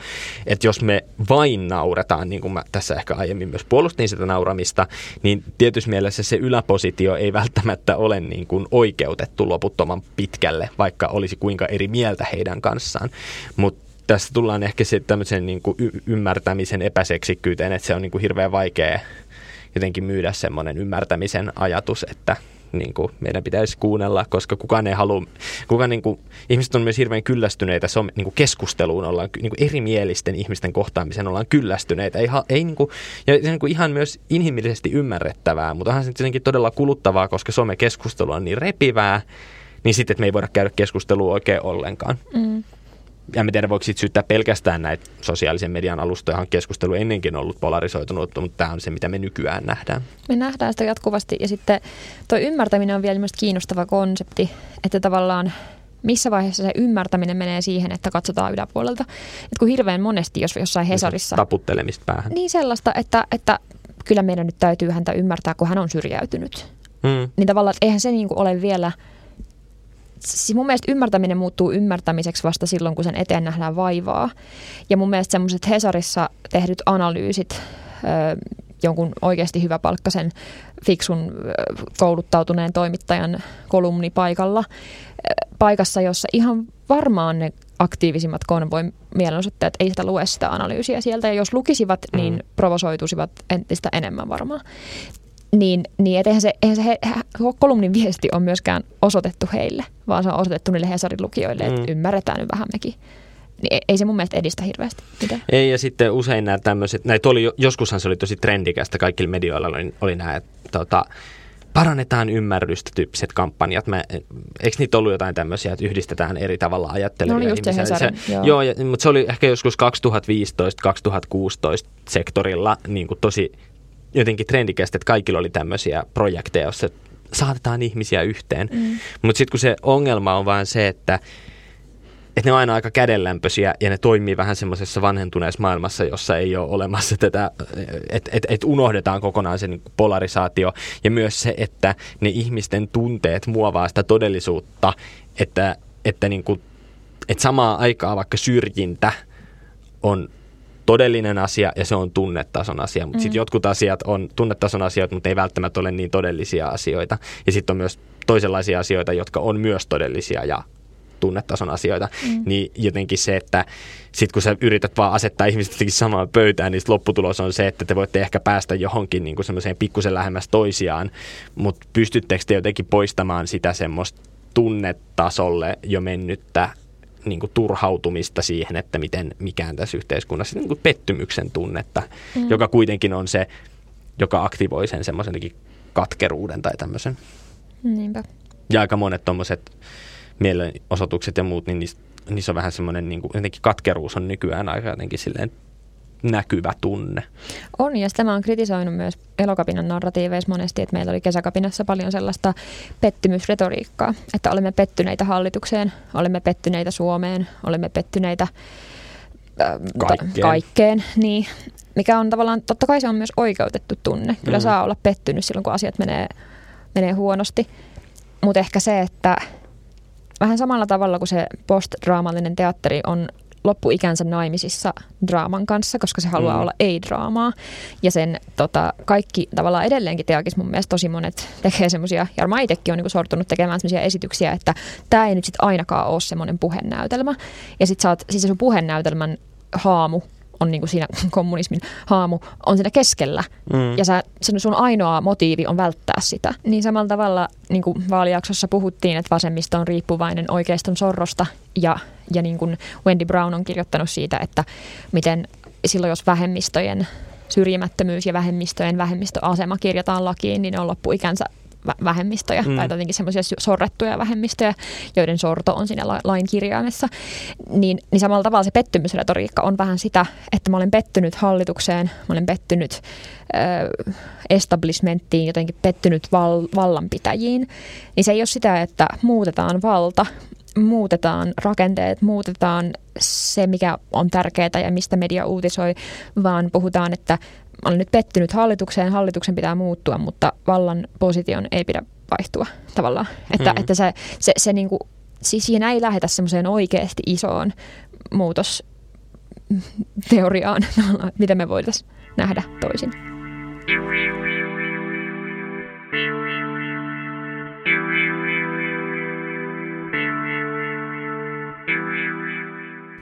Että jos me vain nauretaan, niin kuin mä tässä ehkä aiemmin myös puolustin sitä nauramista, niin tietysti mielessä se yläpositio ei välttämättä ole niin kuin oikeutettu loputtoman pitkälle, vaikka olisi kuinka eri mieltä heidän kanssaan. Mutta tässä tullaan ehkä se tämmöisen niin kuin y- ymmärtämisen epäseksikkyyteen, että se on niin kuin hirveän vaikea jotenkin myydä semmoinen ymmärtämisen ajatus, että niin kuin, meidän pitäisi kuunnella, koska kukaan ei halua, kukaan, niin kuin, ihmiset on myös hirveän kyllästyneitä, se on, niin kuin keskusteluun ollaan, niin kuin erimielisten ihmisten kohtaamiseen ollaan kyllästyneitä, ei, ei, niin kuin, ja se on niin kuin ihan myös inhimillisesti ymmärrettävää, mutta onhan se jotenkin todella kuluttavaa, koska somekeskustelu on niin repivää, niin sitten me ei voida käydä keskustelua oikein ollenkaan. Mm. en mä tiedä, voiko siitä syyttää pelkästään näitä sosiaalisen median alustojahan keskustelu ennenkin ollut polarisoitunut, mutta tämä on se, mitä me nykyään nähdään. Me nähdään sitä jatkuvasti ja sitten tuo ymmärtäminen on vielä myös kiinnostava konsepti, että tavallaan missä vaiheessa se ymmärtäminen menee siihen, että katsotaan yläpuolelta. Et kun hirveän monesti, jos jossain Hesarissa... Taputtelemista päähän. Niin sellaista, että, että kyllä meidän nyt täytyy häntä ymmärtää, kun hän on syrjäytynyt. Mm. Niin tavallaan eihän se niinku ole vielä... Siis mun mielestä ymmärtäminen muuttuu ymmärtämiseksi vasta silloin, kun sen eteen nähdään vaivaa. Ja mun mielestä semmoiset Hesarissa tehdyt analyysit... Öö, jonkun oikeasti hyväpalkkaisen, fiksun, kouluttautuneen toimittajan kolumnipaikalla, paikassa, jossa ihan varmaan ne aktiivisimmat konvoin mielenosoittajat ei sitä lue sitä analyysiä sieltä, ja jos lukisivat, niin mm. provosoituisivat entistä enemmän varmaan. Niin, niin eihän se, eihän se he, kolumnin viesti on myöskään osoitettu heille, vaan se on osoitettu niille Hesarin lukijoille, että mm. ymmärretään nyt vähän mekin. Niin ei se mun mielestä edistä hirveästi. Mitä? Ei, ja sitten usein nämä tämmöiset, näitä oli, joskushan se oli tosi trendikästä, kaikilla medioilla oli, oli nämä, tota, parannetaan ymmärrystä tyyppiset kampanjat. Mä, eikö niitä ollut jotain tämmöisiä, että yhdistetään eri tavalla ajattelevia no, niin ihmisiä? Se, joo, joo ja, mutta se oli ehkä joskus kaksituhattaviisitoista kaksituhattakuusitoista sektorilla niin kuin tosi jotenkin trendikästä, että kaikilla oli tämmöisiä projekteja, joissa saatetaan ihmisiä yhteen. Mm. Mutta sitten kun se ongelma on vaan se, että Että ne on aina aika kädenlämpöisiä ja ne toimii vähän semmoisessa vanhentuneessa maailmassa, jossa ei ole olemassa tätä, että et, et unohdetaan kokonaan se niinku polarisaatio. Ja myös se, että ne ihmisten tunteet muovaa sitä todellisuutta, että, että niinku, et samaan aikaan vaikka syrjintä on todellinen asia ja se on tunnetason asia. Mutta mm. sitten jotkut asiat on tunnetason asioita, mutta ei välttämättä ole niin todellisia asioita. Ja sitten on myös toisenlaisia asioita, jotka on myös todellisia ja tunnetason asioita, mm. niin jotenkin se, että sit kun sä yrität vaan asettaa ihmiset jotenkin samaan pöytään, niin lopputulos on se, että te voitte ehkä päästä johonkin niin kuin semmoiseen pikkusen lähemmäs toisiaan, mutta pystyttekö te jotenkin poistamaan sitä semmoista tunnetasolle jo mennyttä niin kuin turhautumista siihen, että miten mikään tässä yhteiskunnassa, niin kuin pettymyksen tunnetta, mm. joka kuitenkin on se, joka aktivoi sen semmoisen katkeruuden tai tämmöisen. Niinpä. Ja aika monet tommoset mielenosoitukset ja muut, niin niissä, niissä on vähän semmoinen, niin kuin, jotenkin katkeruus on nykyään aika jotenkin silleen näkyvä tunne. On, ja sitä mä oon kritisoinut myös Elokapinan narratiiveissa monesti, että meillä oli kesäkapinassa paljon sellaista pettymysretoriikkaa, että olemme pettyneitä hallitukseen, olemme pettyneitä Suomeen, olemme pettyneitä äh, kaikkeen. Ta- kaikkeen niin, mikä on tavallaan, totta kai se on myös oikeutettu tunne. Kyllä mm. saa olla pettynyt silloin, kun asiat menee, menee huonosti, mutta ehkä se, että vähän samalla tavalla kuin se postdraamallinen teatteri on loppuikänsä naimisissa draaman kanssa, koska se haluaa mm. olla ei-draamaa. Ja sen tota, kaikki tavallaan edelleenkin teakissa mun mielestä tosi monet tekee semmoisia, ja mä itsekin on niinku sortunut tekemään semmoisia esityksiä, että tämä ei nyt sitten ainakaan ole semmoinen puhenäytelmä. Ja sitten sä oot, siis se sun puhenäytelmän haamu on niinku siinä kommunismin haamu, on siinä keskellä. Mm. Ja sä, sun ainoa motiivi on välttää sitä. Niin samalla tavalla niin kuin vaalijaksossa puhuttiin, että vasemmisto on riippuvainen oikeiston sorrosta. Ja, ja niin kuin Wendy Brown on kirjoittanut siitä, että miten silloin jos vähemmistöjen syrjimättömyys ja vähemmistöjen vähemmistöasema kirjataan lakiin, niin ne on loppuikänsä vähemmistöjä mm. tai jotenkin semmoisia sorrettuja vähemmistöjä, joiden sorto on siinä lain kirjaimessa, niin, niin samalla tavalla se pettymysretoriikka on vähän sitä, että mä olen pettynyt hallitukseen, mä olen pettynyt äh, establishmenttiin, jotenkin pettynyt val, vallanpitäjiin, niin se ei ole sitä, että muutetaan valta, muutetaan rakenteet, muutetaan se, mikä on tärkeää ja mistä media uutisoi, vaan puhutaan, että olen nyt pettynyt hallitukseen, hallituksen pitää muuttua, mutta vallan position ei pidä vaihtua tavallaan. Että, mm-hmm. että se, se, se niinku, siinä ei lähdetä semmoiseen oikeasti isoon muutosteoriaan, mitä me voitaisiin nähdä toisin.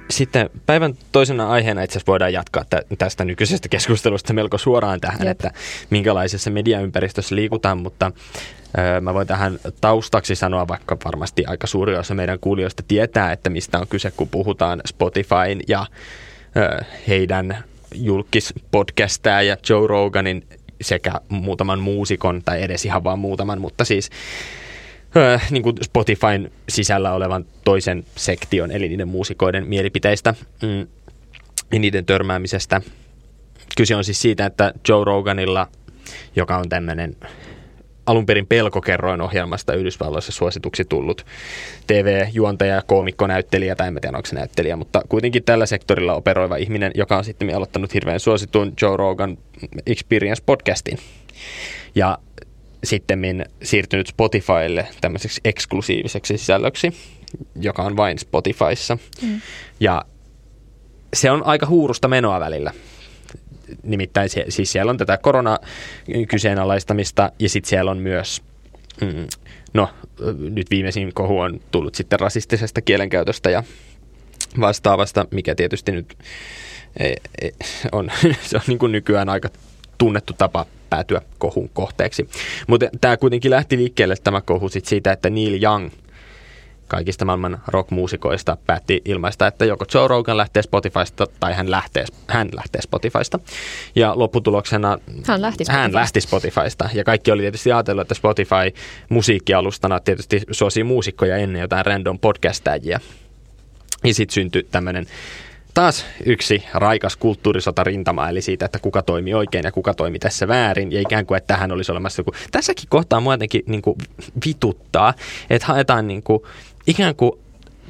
Sitten päivän toisena aiheena itse asiassa voidaan jatkaa tästä nykyisestä keskustelusta melko suoraan tähän, Jep. että minkälaisessa mediaympäristössä liikutaan, mutta ö, mä voin tähän taustaksi sanoa, vaikka varmasti aika suuri osa meidän kuulijoista tietää, että mistä on kyse, kun puhutaan Spotifyn ja ö, heidän julkispodcastaa ja Joe Roganin sekä muutaman muusikon, tai edes ihan vaan muutaman, mutta siis äh, niin kuin Spotifyn sisällä olevan toisen sektion, eli niiden muusikoiden mielipiteistä mm, ja niiden törmäämisestä. Kyse on siis siitä, että Joe Roganilla, joka on tämmöinen alunperin pelkokerroinohjelmasta Yhdysvalloissa suosituksi tullut T V-juontaja, koomikko, näyttelijä, tai en tiedä onko se näyttelijä, mutta kuitenkin tällä sektorilla operoiva ihminen, joka on sitten aloittanut hirveän suositun Joe Rogan Experience-podcastin ja sittemmin siirtynyt Spotifylle tämmöiseksi eksklusiiviseksi sisällöksi, joka on vain Spotifyssa. Mm. Ja se on aika huurusta menoa välillä. Nimittäin se, siis siellä on tätä koronakyseenalaistamista ja sitten siellä on myös, mm, no nyt viimeisin kohu on tullut sitten rasistisesta kielenkäytöstä ja vastaavasta, mikä tietysti nyt ei, ei, on, se on niin kuin nykyään aika tunnettu tapa päätyä kohun kohteeksi. Mutta tämä kuitenkin lähti liikkeelle tämä kohu sit siitä, että Neil Young kaikista maailman rockmuusikoista päätti ilmaista, että joko Joe Rogan lähtee Spotifysta tai hän lähtee, hän lähtee Spotifysta. Ja lopputuloksena hän lähti, hän lähti Spotifysta. Ja kaikki oli tietysti ajatellut, että Spotify musiikkialustana tietysti suosii muusikkoja ennen jotain random podcastajia. Ja sitten syntyi tämmöinen taas yksi raikas kulttuurisotarintama, eli siitä, että kuka toimi oikein ja kuka toimi tässä väärin. Ja ikään kuin, että tähän olisi olemassa joku. Tässäkin kohtaa mua jotenkin niin kuin vituttaa, että haetaan niin kuin ikään kuin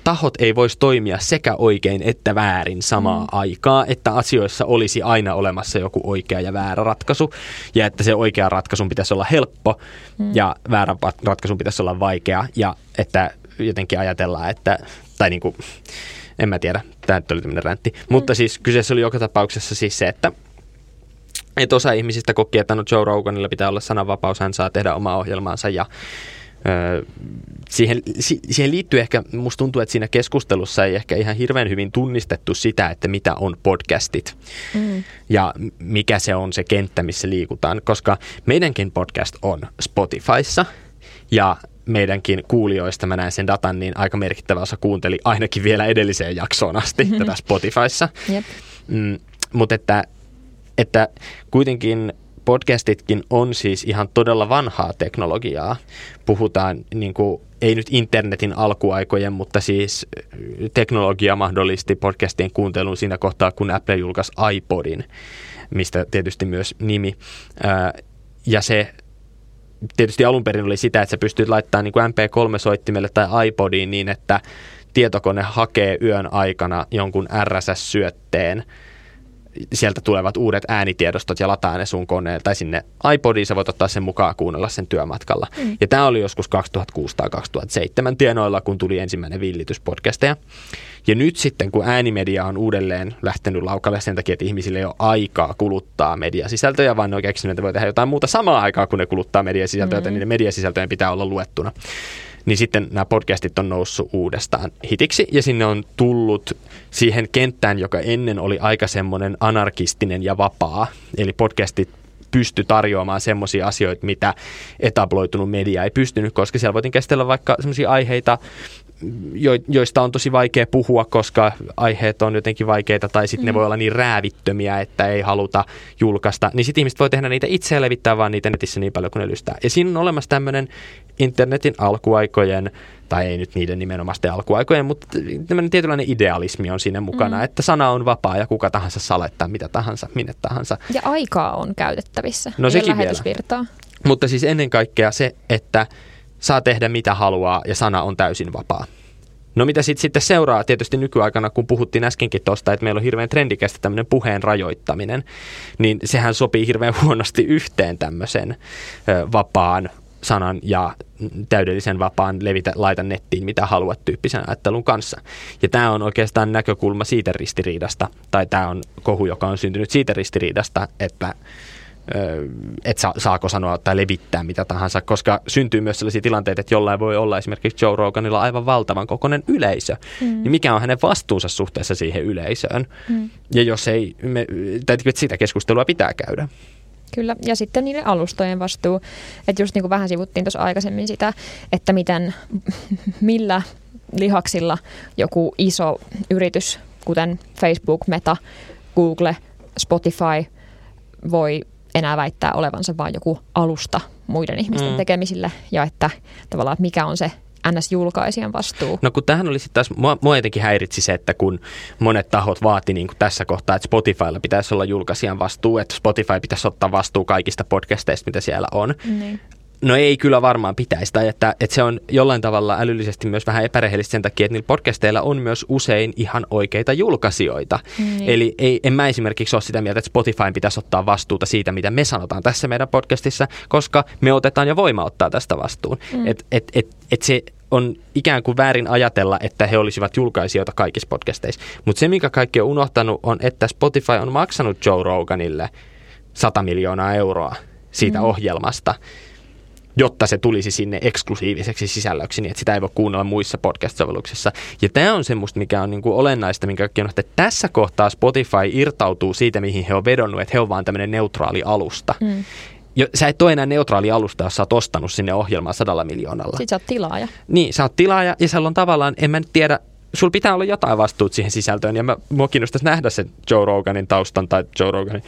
tahot ei voisi toimia sekä oikein että väärin samaa mm. aikaa, että asioissa olisi aina olemassa joku oikea ja väärä ratkaisu, ja että se oikea ratkaisun pitäisi olla helppo, mm. ja väärän ratkaisun pitäisi olla vaikea, ja että jotenkin ajatellaan, että, tai niin kuin, en mä tiedä, tämä oli tämmöinen räntti, mm. mutta siis kyseessä oli joka tapauksessa siis se, että et osa ihmisistä koki, että no Joe Roganilla pitää olla sananvapaus, hän saa tehdä omaa ohjelmaansa, ja Siihen, siihen liittyy ehkä, musta tuntuu, että siinä keskustelussa ei ehkä ihan hirveän hyvin tunnistettu sitä, että mitä on podcastit mm. ja mikä se on se kenttä, missä liikutaan, koska meidänkin podcast on Spotifyssa ja meidänkin kuulijoista, mä näen sen datan, niin aika merkittävä osa kuunteli ainakin vielä edelliseen jaksoon asti mm-hmm. tätä Spotifyssa, yep. mm, mutta että, että kuitenkin podcastitkin on siis ihan todella vanhaa teknologiaa. Puhutaan niin kuin, ei nyt internetin alkuaikojen, mutta siis teknologia mahdollisti podcastien kuuntelun siinä kohtaa, kun Apple julkaisi iPodin, mistä tietysti myös nimi. Ja se tietysti alun perin oli sitä, että sä pystyt laittamaan niin kuin M P kolme -soittimelle tai iPodiin niin, että tietokone hakee yön aikana jonkun R S S-syötteen. Sieltä tulevat uudet äänitiedostot ja lataa ne sun koneen tai sinne iPodiin, sä voit ottaa sen mukaan kuunnella sen työmatkalla. Mm. Ja tämä oli joskus kaksituhattakuusi tai kaksituhattaseitsemän tienoilla, kun tuli ensimmäinen villityspodcasteja. Ja nyt sitten, kun äänimedia on uudelleen lähtenyt laukalle sen takia, että ihmisillä ei ole aikaa kuluttaa mediasisältöjä, vaan ne on keksinyt, että voi tehdä jotain muuta samaan aikaan, kun ne kuluttaa mediasisältöjä, joten mm. niiden mediasisältöjen pitää olla luettuna. Niin sitten nämä podcastit on noussut uudestaan hitiksi ja sinne on tullut siihen kenttään, joka ennen oli aika semmoinen anarkistinen ja vapaa. Eli podcastit pysty tarjoamaan semmoisia asioita, mitä etabloitunut media ei pystynyt, koska siellä voitiin käsitellä vaikka semmoisia aiheita, joista on tosi vaikea puhua, koska aiheet on jotenkin vaikeita tai sitten mm. ne voi olla niin räävittömiä, että ei haluta julkaista. Niin sitten ihmiset voi tehdä niitä itse ja levittää vaan niitä netissä niin paljon kuin ne lystää. Ja siinä on olemassa tämmöinen internetin alkuaikojen, tai ei nyt niiden nimenomaisten alkuaikojen, mutta tämmöinen tietynlainen idealismi on siinä mukana, mm. että sana on vapaa ja kuka tahansa saa laittaa mitä tahansa, minne tahansa. Ja aikaa on käytettävissä. No sekin vielä. Mutta siis ennen kaikkea se, että saa tehdä mitä haluaa ja sana on täysin vapaa. No mitä sitten sit seuraa tietysti nykyaikana, kun puhuttiin äskenkin tuosta, että meillä on hirveän trendikästä tämmöinen puheen rajoittaminen, niin sehän sopii hirveän huonosti yhteen tämmöisen ö, vapaan sanan ja täydellisen vapaan levitä, laita nettiin mitä haluat tyyppisen ajattelun kanssa. Ja tämä on oikeastaan näkökulma siitä ristiriidasta, tai tämä on kohu, joka on syntynyt siitä ristiriidasta, että että saako sanoa tai levittää mitä tahansa, koska syntyy myös sellaisia tilanteita, että jollain voi olla esimerkiksi Joe Roganilla aivan valtavan kokoinen yleisö. Mm. Niin mikä on hänen vastuunsa suhteessa siihen yleisöön? Mm. Ja jos ei, me, tai sitä keskustelua pitää käydä. Kyllä, ja sitten niiden alustojen vastuu. Että just niin kuin vähän sivuttiin tuossa aikaisemmin sitä, että miten, millä lihaksilla joku iso yritys, kuten Facebook, Meta, Google, Spotify voi enää väittää olevansa vain joku alusta, muiden ihmisten mm. tekemisille ja että tavallaan mikä on se N S-julkaisijan vastuu. No kun tämähän oli sitten taas, mua, mua jotenkin häiritsi se, että kun monet tahot vaati niin kuin tässä kohtaa, että Spotifylla pitäisi olla julkaisijan vastuu, että Spotify pitäisi ottaa vastuu kaikista podcasteista, mitä siellä on. Mm. No ei kyllä varmaan pitäisi, tai että, että se on jollain tavalla älyllisesti myös vähän epärehellistä sen takia, että niillä podcasteilla on myös usein ihan oikeita julkaisijoita. Mm. Eli ei, en mä esimerkiksi ole sitä mieltä, että Spotifyn pitäisi ottaa vastuuta siitä, mitä me sanotaan tässä meidän podcastissa, koska me otetaan ja voima ottaa tästä vastuun. Mm. Että et, et, et se on ikään kuin väärin ajatella, että he olisivat julkaisijoita kaikissa podcasteissa. Mutta se, minkä kaikki on unohtanut, on, että Spotify on maksanut Joe Roganille sata miljoonaa euroa siitä mm. ohjelmasta, jotta se tulisi sinne eksklusiiviseksi sisällöksi, niin että sitä ei voi kuunnella muissa podcast-sovelluksissa. Ja tämä on semmoista, mikä on niinku olennaista, minkä kaikki on, että tässä kohtaa Spotify irtautuu siitä, mihin he on vedonnut, että he on vaan tämmöinen neutraali alusta. Mm. Jo, sä et ole enää neutraali alusta, jos sä oot ostanut sinne ohjelmaa sadalla miljoonalla. Sitten sä oot tilaaja. Niin, sä oot tilaaja ja sä on tavallaan, en mä nyt tiedä, sulla pitää olla jotain vastuut siihen sisältöön ja mä, mua kiinnostaisi nähdä sen Joe Roganin taustan tai Joe Roganin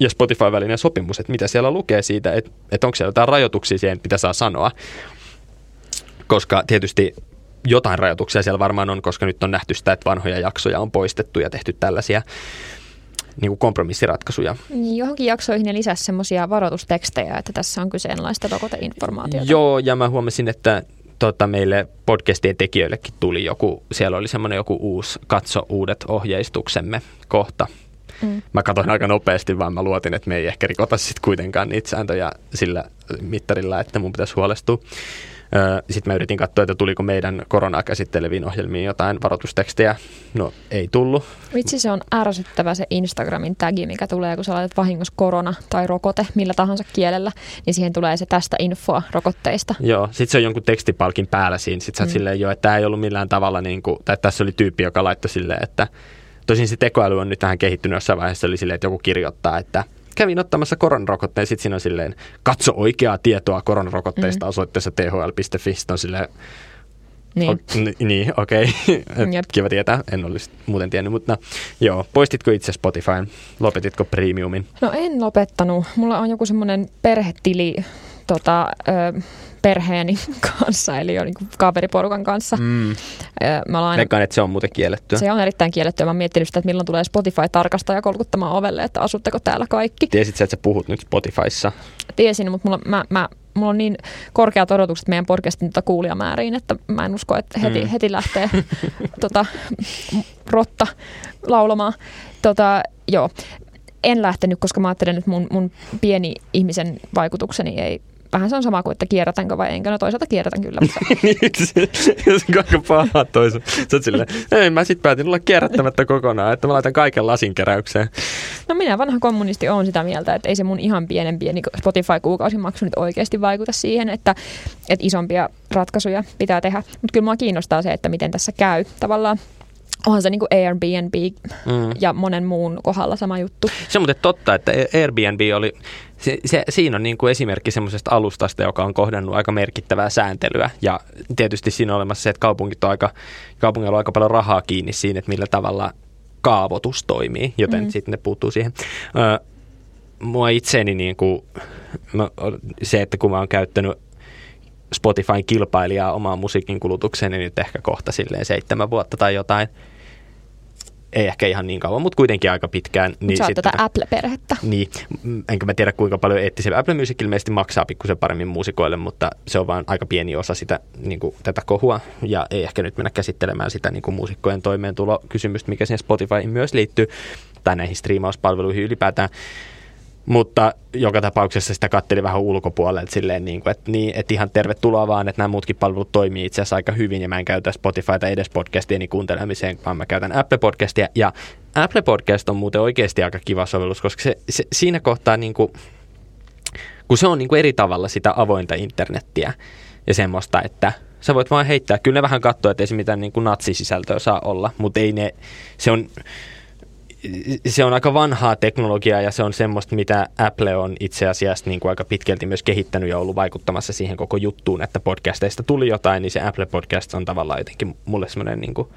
ja Spotify-välinen sopimus, että mitä siellä lukee siitä, että, että onko siellä jotain rajoituksia siihen, mitä saa sanoa. Koska tietysti jotain rajoituksia siellä varmaan on, koska nyt on nähty sitä, että vanhoja jaksoja on poistettu ja tehty tällaisia niin kuin kompromissiratkaisuja. Johonkin jaksoihin ne lisäsi semmoisia varoitustekstejä, että tässä on kyseenalaista rokoteinformaatiota. Joo, ja mä huomasin, että tota, meille podcastien tekijöillekin tuli joku, siellä oli semmoinen joku uusi katso uudet ohjeistuksemme kohta. Mm. Mä katsoin aika nopeasti, vaan mä luotin, että me ei ehkä rikota sitten kuitenkaan niitä sääntöjä sillä mittarilla, että mun pitäisi huolestua. Sitten mä yritin katsoa, että tuliko meidän koronaa käsitteleviin ohjelmiin jotain varoitustekstejä. No, ei tullut. Vitsi, se on ärsyttävä se Instagramin tagi, mikä tulee, kun sä laitat vahingossa korona tai rokote millä tahansa kielellä, niin siihen tulee se tästä infoa rokotteista. Joo, sit se on jonkun tekstipalkin päällä siinä. Sit sä oot mm. silleen jo, että tää ei ollut millään tavalla, niin kuin, tai tässä oli tyyppi, joka laittoi silleen, että tosin se tekoäly on nyt vähän kehittynyt jossain vaiheessa, oli silleen, että joku kirjoittaa, että kävin ottamassa koronarokotteen, sitten siinä on silleen, katso oikeaa tietoa koronarokotteista mm-hmm. osoitteessa t h l piste f i, sitten on silleen, niin, okei, niin, okay. Kiva tietää, en olisi muuten tiennyt, mutta no, joo, poistitko itse Spotifyn, lopetitko premiumin? No en lopettanut, mulla on joku semmoinen perhetili tota, ö, perheeni kanssa, eli jo niin kuin kaveriporukan kanssa. Mm. Veikkaan, että se on muuten kiellettyä. Se on erittäin kiellettyä. Mä oon miettinyt sitä, että milloin tulee Spotify-tarkastaja kolkuttamaan ovelle, että asutteko täällä kaikki. Tiesit sä, että sä puhut nyt Spotifyssa? Tiesin, mutta mulla, mä, mä, mulla on niin korkeat odotukset meidän podcastin tuota kuulijamääriin, että mä en usko, että heti, mm. heti lähtee tota, rotta laulamaan. Tota, joo. En lähtenyt, koska mä ajattelen, että mun, mun pieni ihmisen vaikutukseni ei. Vähän se on sama kuin, että kierrätänkö vai enkö. No toisaalta kierrätän kyllä. Mutta se on aika paha toisaalta. Sä oot silleen, ei mä sit päätin olla kierrättämättä kokonaan, että mä laitan kaiken lasinkeräykseen. No minä vanha kommunisti olen sitä mieltä, että ei se mun ihan pienen pieni Spotify-kuukausimaksu nyt oikeasti vaikuta siihen, että, että isompia ratkaisuja pitää tehdä. Mutta kyllä mua kiinnostaa se, että miten tässä käy tavallaan. Onhan se niin kuin Airbnb mm. ja monen muun kohdalla sama juttu. Se on muuten totta, että Airbnb oli, se, se, siinä on niin kuin esimerkki semmoisesta alustasta, joka on kohdannut aika merkittävää sääntelyä. Ja tietysti siinä on olemassa se, että kaupungit on aika, kaupungilla on aika paljon rahaa kiinni siinä, että millä tavalla kaavoitus toimii, joten mm. sitten ne puuttuu siihen. Ö, mua itseeni niin kuin, mä, se, että kun mä oon käyttänyt Spotifyn kilpailijaa omaan musiikin kulutukseen, niin nyt ehkä kohta silleen seitsemän vuotta tai jotain. Ei ehkä ihan niin kauan, mutta kuitenkin aika pitkään. Niin sä oot tätä Apple-perhettä. Niin, enkä mä tiedä kuinka paljon eettisellä. Apple Music ilmeisesti maksaa pikkusen paremmin muusikoille, mutta se on vaan aika pieni osa sitä, niin kuin, tätä kohua. Ja ei ehkä nyt mennä käsittelemään sitä niin kuin muusikkojen toimeentulokysymystä, mikä siihen Spotifyin myös liittyy, tai näihin striimauspalveluihin ylipäätään. Mutta joka tapauksessa sitä katteli vähän ulkopuolelta silleen, niin kuin, että, niin, että ihan tervetuloa vaan, että nämä muutkin palvelut toimii itse asiassa aika hyvin ja mä en käytä Spotifyta edes podcastieni kuuntelemiseen, vaan mä käytän Apple podcastia. Ja Apple podcast on muuten oikeasti aika kiva sovellus, koska se, se, siinä kohtaa, niin kuin, kun se on niin kuin eri tavalla sitä avointa internettiä ja semmoista, että sä voit vaan heittää. Kyllä ne vähän katsoo, että ei se mitään niin kuin natsisisältöä saa olla, mutta ei ne, se on... Se on aika vanhaa teknologiaa ja se on semmoista, mitä Apple on itse asiassa niin kuin aika pitkälti myös kehittänyt ja ollut vaikuttamassa siihen koko juttuun, että podcasteista tuli jotain, niin se Apple podcast on tavallaan jotenkin mulle semmoinen, niin kuin,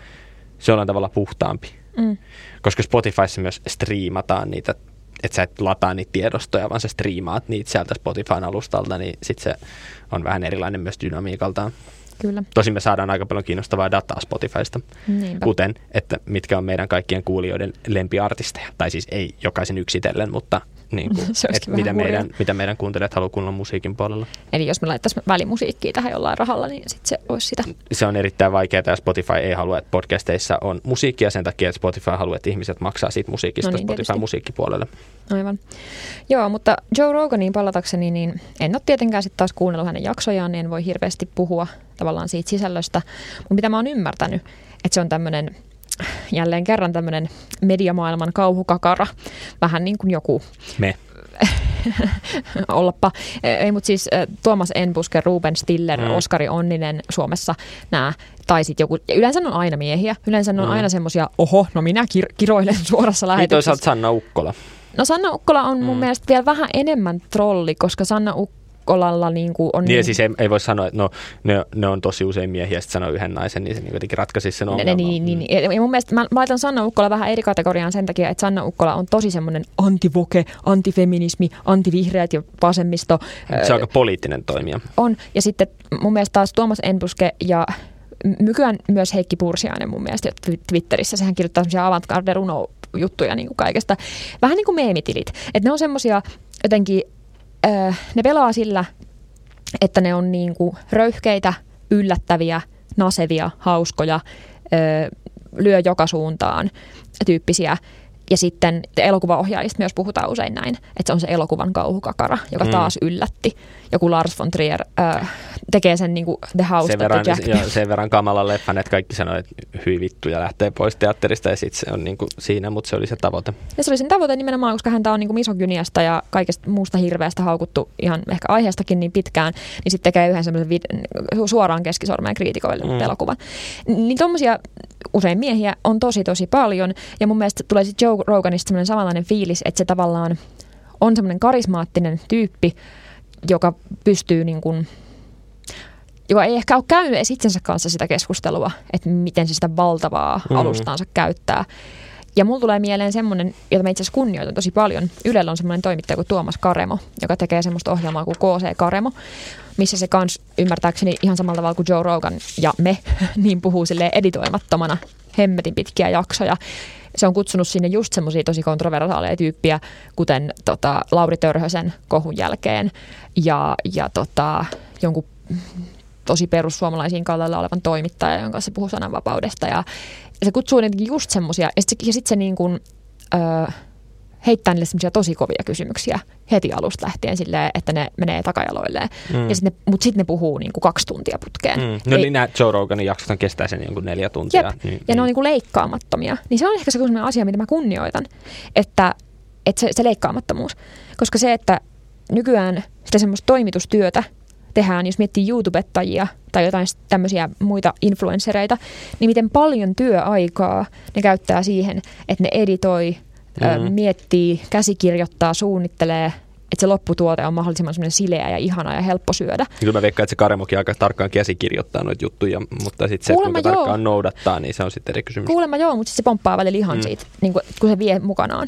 se on tavallaan puhtaampi. Mm. Koska Spotifyssa myös striimataan niitä että sä et lataa niitä tiedostoja, vaan sä striimaat niitä sieltä Spotifyn alustalta, niin sitten se on vähän erilainen myös dynamiikaltaan. Kyllä. Tosin me saadaan aika paljon kiinnostavaa dataa Spotifysta, niinpä, kuten, että mitkä on meidän kaikkien kuulijoiden lempiartisteja. Tai siis ei jokaisen yksitellen, mutta niin kuin, mitä, meidän, mitä meidän kuuntelijat haluaa kuunnella musiikin puolella. Eli jos me laittaisiin välimusiikkia tähän jollain rahalla, niin sitten se olisi sitä. Se on erittäin vaikeaa, ja Spotify ei halua, että podcasteissa on musiikkia sen takia, että Spotify haluaa, että ihmiset maksaa siitä musiikista no niin, Spotify-musiikkipuolelle. Aivan. Joo, mutta Joe Roganiin palatakseni, niin en ole tietenkään sitten taas kuunnellut hänen jaksojaan, niin en voi hirveästi puhua tavallaan siitä sisällöstä. Mutta mitä mä oon ymmärtänyt, että se on tämmöinen, jälleen kerran tämmöinen mediamaailman kauhukakara, vähän niin kuin joku. Me. Ollappa. Ei, mutta siis Tuomas Enbuske, Ruben Stiller, mm. Oskari Onninen Suomessa nämä, tai sitten joku, yleensä on aina miehiä, yleensä mm. on aina semmoisia, oho, no minä kir- kiroilen suorassa lähetyksessä. Niin toisaalta Sanna Ukkola. No Sanna Ukkola on mun mm. mielestä vielä vähän enemmän trolli, koska Sanna Ukkolalla niin kuin on... Niin, niin... siis ei, ei voi sanoa, että no, ne, ne on tosi usein miehiä, ja sitten sanoo yhden naisen, niin se niin jotenkin ratkaisi sen ongelman. Niin, niin, niin. Ja mun mielestä mä laitan Sanna Ukkola vähän eri kategoriaan sen takia, että Sanna Ukkola on tosi semmoinen antivoke, antifeminismi, antivihreät ja vasemmisto. Se on aika poliittinen toimija. On, ja sitten mun mielestä taas Tuomas Enbuske ja... Nykyään myös Heikki Pursiainen mun mielestä Twitterissä. Sehän kirjoittaa semmoisia avant-garde runo-juttuja niin kuin kaikesta. Vähän niin kuin meemitilit. Että ne on semmoisia jotenkin, äh, ne pelaa sillä, että ne on niin kuin röyhkeitä, yllättäviä, nasevia, hauskoja, äh, lyö joka suuntaan tyyppisiä. Ja sitten elokuvaohjaajista myös puhutaan usein näin, että se on se elokuvan kauhukakara, joka taas mm. yllätti. Joku Lars von Trier äh, tekee sen niin kuin The House. Sen verran, joo, sen verran kamala leffan, että kaikki sanoo, että hyi vittu ja lähtee pois teatterista ja sitten se on niin kuin siinä, mutta se oli se tavoite. Ja se oli sen tavoite nimenomaan, koska häntä on niin kuin misogyniasta ja kaikesta muusta hirveästä haukuttu ihan ehkä aiheestakin niin pitkään, niin sitten tekee yhden semmoisen vid- suoraan keskisormeen kriitikoille mm. elokuvan. Niin tommosia usein miehiä on tosi tosi paljon ja mun mielestä tulee sitten Joe Roganista semmoinen samanlainen fiilis, että se tavallaan on semmoinen karismaattinen tyyppi, joka pystyy niin kuin, joka ei ehkä ole käynyt edes itsensä kanssa sitä keskustelua, että miten se sitä valtavaa mm-hmm. alustaansa käyttää. Ja mulla tulee mieleen semmoinen, jota mä itse asiassa kunnioitan tosi paljon. Ylellä on semmoinen toimittaja kuin Tuomas Karemo, joka tekee semmoista ohjelmaa kuin K C Karemo, missä se kans ymmärtääkseni ihan samalla tavalla kuin Joe Rogan ja me, niin puhuu silleen editoimattomana hemmetin pitkiä jaksoja. Se on kutsunut sinne just semmoisia tosi kontroversaaleja tyyppiä, kuten tota, Lauri Törhösen kohun jälkeen ja, ja tota, jonkun tosi perussuomalaisiin kallella olevan toimittaja, jonka se puhuu sananvapaudesta. Ja se kutsuu niitä just semmoisia, ja sitten sit se niin kun, ö, heittää niille semmoisia tosi kovia kysymyksiä heti alusta lähtien silleen, että ne menee takajaloilleen. Mm. Ja sit ne, mut sitten ne puhuu niinku kaksi tuntia putkeen. Mm. No ei, niin nämä Joe Roganin jaksot kestää sen jonkun neljä tuntia. Jep. Niin, ja niin. Ne on niinku leikkaamattomia. Niin se on ehkä se sellainen asia, mitä mä kunnioitan, että, että se, se leikkaamattomuus. Koska se, että nykyään sitä semmoista toimitustyötä tehdään, jos miettii YouTubettajia tai jotain tämmöisiä muita influenssereita, niin miten paljon työaikaa ne käyttää siihen, että ne editoi, mm-hmm. miettii, käsikirjoittaa, suunnittelee, että se lopputuote on mahdollisimman semmoinen sileä ja ihana ja helppo syödä. Kyllä mä veikkaan, että se Karemokin aika tarkkaan käsikirjoittaa noita juttuja, mutta sitten se, kuinka joo. tarkkaan noudattaa, niin se on sitten eri kysymys. Kuulemma joo, mutta sitten se pomppaa välillä ihan mm. siitä, niin kun, kun se vie mukanaan.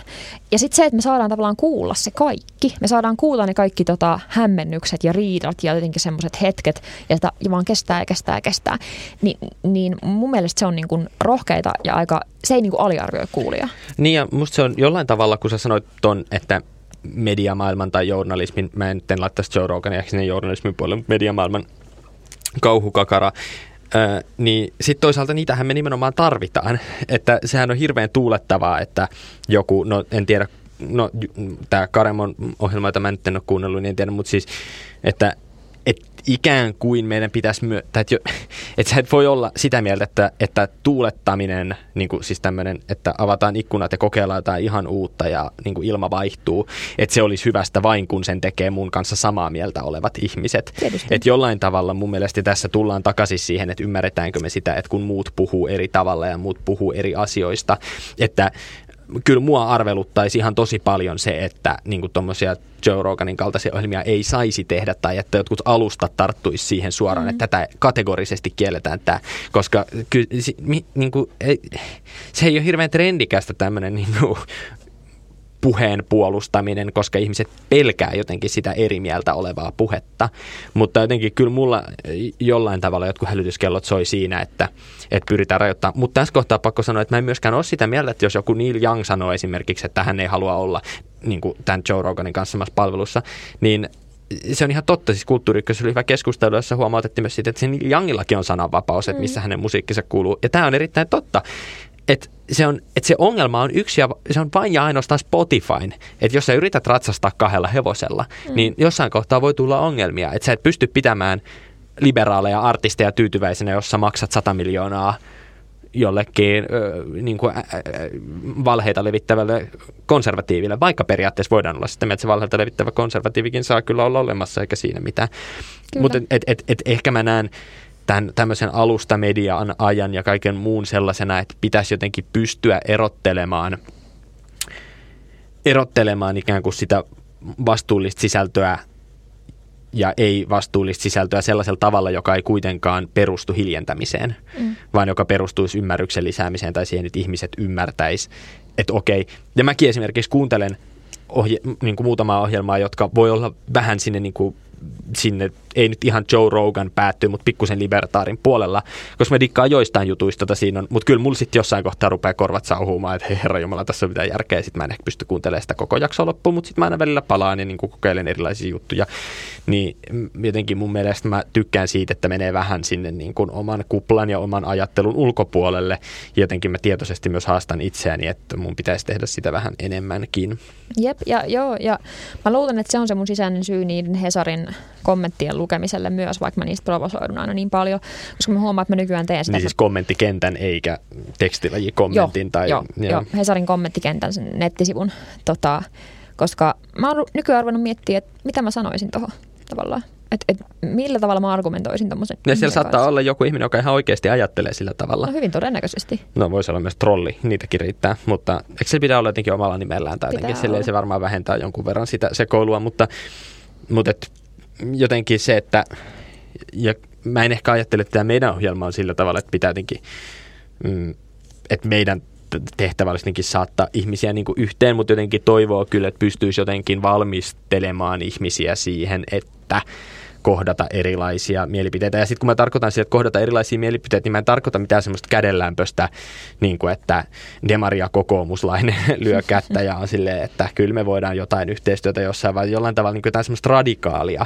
Ja sitten se, että me saadaan tavallaan kuulla se kaikki. Me saadaan kuulla ne kaikki tota, hämmennykset ja riidat ja jotenkin semmoiset hetket, ja, sitä, ja vaan kestää ja kestää ja kestää. Ni, niin mun mielestä se on niin kun rohkeita ja aika... Se ei niin kuin aliarvioi kuulijaa. Niin ja musta se on jollain tavalla, kun sä sanoit ton, että mediamaailman tai journalismin, mä en nyt laittaisi Joe Rogania ehkä sinne journalismin puolelle, mutta mediamaailman kauhukakara, äh, niin sitten toisaalta niitähän me nimenomaan tarvitaan. Että sehän on hirveän tuulettavaa, että joku, no en tiedä, no tää Karemon ohjelma, jota mä nyt en ole kuunnellut, niin en tiedä, mutta siis, että et ikään kuin meidän pitäisi myö... Että et sä et voi olla sitä mieltä, että, että tuulettaminen, niin kuin siis tämmöinen, että avataan ikkunat ja kokeillaan jotain ihan uutta ja niin kuin ilma vaihtuu, että se olisi hyvästä vain, kun sen tekee mun kanssa samaa mieltä olevat ihmiset. Että jollain tavalla mun mielestä tässä tullaan takaisin siihen, että ymmärretäänkö me sitä, että kun muut puhuu eri tavalla ja muut puhuu eri asioista, että kyllä mua arveluttaisi ihan tosi paljon se, että niin tuommoisia Joe Roganin kaltaisia ohjelmia ei saisi tehdä tai että jotkut alustat tarttuisi siihen suoraan, mm-hmm. että tätä kategorisesti kielletään tämä, koska ky- si- mi- niin kuin, ei, se ei ole hirveän trendikästä tämmöinen niin puheen puolustaminen, koska ihmiset pelkää jotenkin sitä eri mieltä olevaa puhetta. Mutta jotenkin kyllä mulla jollain tavalla jotkut hälytyskellot soi siinä, että, että pyritään rajoittamaan. Mutta tässä kohtaa pakko sanoa, että mä en myöskään ole sitä mieltä, että jos joku Neil Young sanoo esimerkiksi, että hän ei halua olla niin kuin tämän Joe Roganin kanssa samassa palvelussa, niin se on ihan totta. Siis Kulttuuri-ykkössä oli hyvä keskustelu, jossa huomautettiin myös siitä, että sen Youngillakin on sananvapaus, että missä hänen musiikkinsa kuuluu. Ja tämä on erittäin totta. Että se, on, että se ongelma on yksi ja se on vain ja ainoastaan Spotifyn. Että jos sä yrität ratsastaa kahdella hevosella, mm. niin jossain kohtaa voi tulla ongelmia. Että sä et pysty pitämään liberaaleja artisteja tyytyväisenä, jos sä maksat sata miljoonaa jollekin ö, niin kuin, ä, ä, valheita levittävälle konservatiiville. Vaikka periaatteessa voidaan olla sitten, että se valheita levittävä konservatiivikin saa kyllä olla olemassa eikä siinä mitään. Mutta et, et, et ehkä mä näen tämän tämmöisen alustamedian ajan ja kaiken muun sellaisena, että pitäisi jotenkin pystyä erottelemaan, erottelemaan ikään kuin sitä vastuullista sisältöä ja ei-vastuullista sisältöä sellaisella tavalla, joka ei kuitenkaan perustu hiljentämiseen, mm. vaan joka perustuisi ymmärryksen lisäämiseen tai siihen, että ihmiset ymmärtäisi, että okei. Ja mäkin esimerkiksi kuuntelen ohje, niin kuin muutamaa ohjelmaa, jotka voi olla vähän sinne niin kuin sinne, ei nyt ihan Joe Rogan päättyy, mutta pikkusen libertaarin puolella, koska mä dikkaan joistain jutuista, tota siinä on, mutta kyllä mulla sitten jossain kohtaa rupeaa korvat sauhumaan, että hei herranjumala, tässä on mitään järkeä, sitten mä en ehkä pysty kuuntelemaan sitä koko jaksoa loppuun, mutta sitten mä aina välillä palaan ja niin kokeilen erilaisia juttuja, niin jotenkin mun mielestä mä tykkään siitä, että menee vähän sinne niin kuin oman kuplan ja oman ajattelun ulkopuolelle, ja jotenkin mä tietoisesti myös haastan itseäni, että mun pitäisi tehdä sitä vähän enemmänkin. Jep, ja joo, ja mä luulen, että se on se mun sisäinen syy niiden Hesarin kommenttien lukemiselle myös, vaikka mä niistä provosoidun aina niin paljon, koska mä huomaan, että mä nykyään teen sitä. Niin siis kommenttikentän eikä tekstilajikommentin. Joo, tai, jo, jo. Hesarin kommenttikentän sen nettisivun, tota, koska mä oon nykyään ruvennut miettiä, että mitä mä sanoisin tohon tavallaan. Että et, millä tavalla mä argumentoisin tommosen. Ja siellä saattaa kanssa olla joku ihminen, joka ihan oikeasti ajattelee sillä tavalla. No hyvin todennäköisesti. No voisi olla myös trolli, niitäkin riittää, mutta eikö se pidä olla jotenkin omalla nimellään tai jotenkin silleen se varmaan vähentää jonkun verran sitä sekoilua, mutta mutta et, jotenkin se, että ja mä en ehkä ajattele, että tämä meidän ohjelma on sillä tavalla, että pitää jotenkin, että meidän tehtävä olisi jotenkin saattaa ihmisiä niin kuin yhteen, mutta jotenkin toivoo kyllä, että pystyisi jotenkin valmistelemaan ihmisiä siihen, että kohdata erilaisia mielipiteitä. Ja sitten kun mä tarkoitan siitä, että kohdata erilaisia mielipiteitä, niin mä en tarkoita mitään semmoista kädenlämpöstä, niin kuin että demari ja kokoomuslainen lyö kättä ja on silleen, että kyllä me voidaan jotain yhteistyötä jossain, vaan jollain tavalla niin kuin jotain semmoista radikaalia,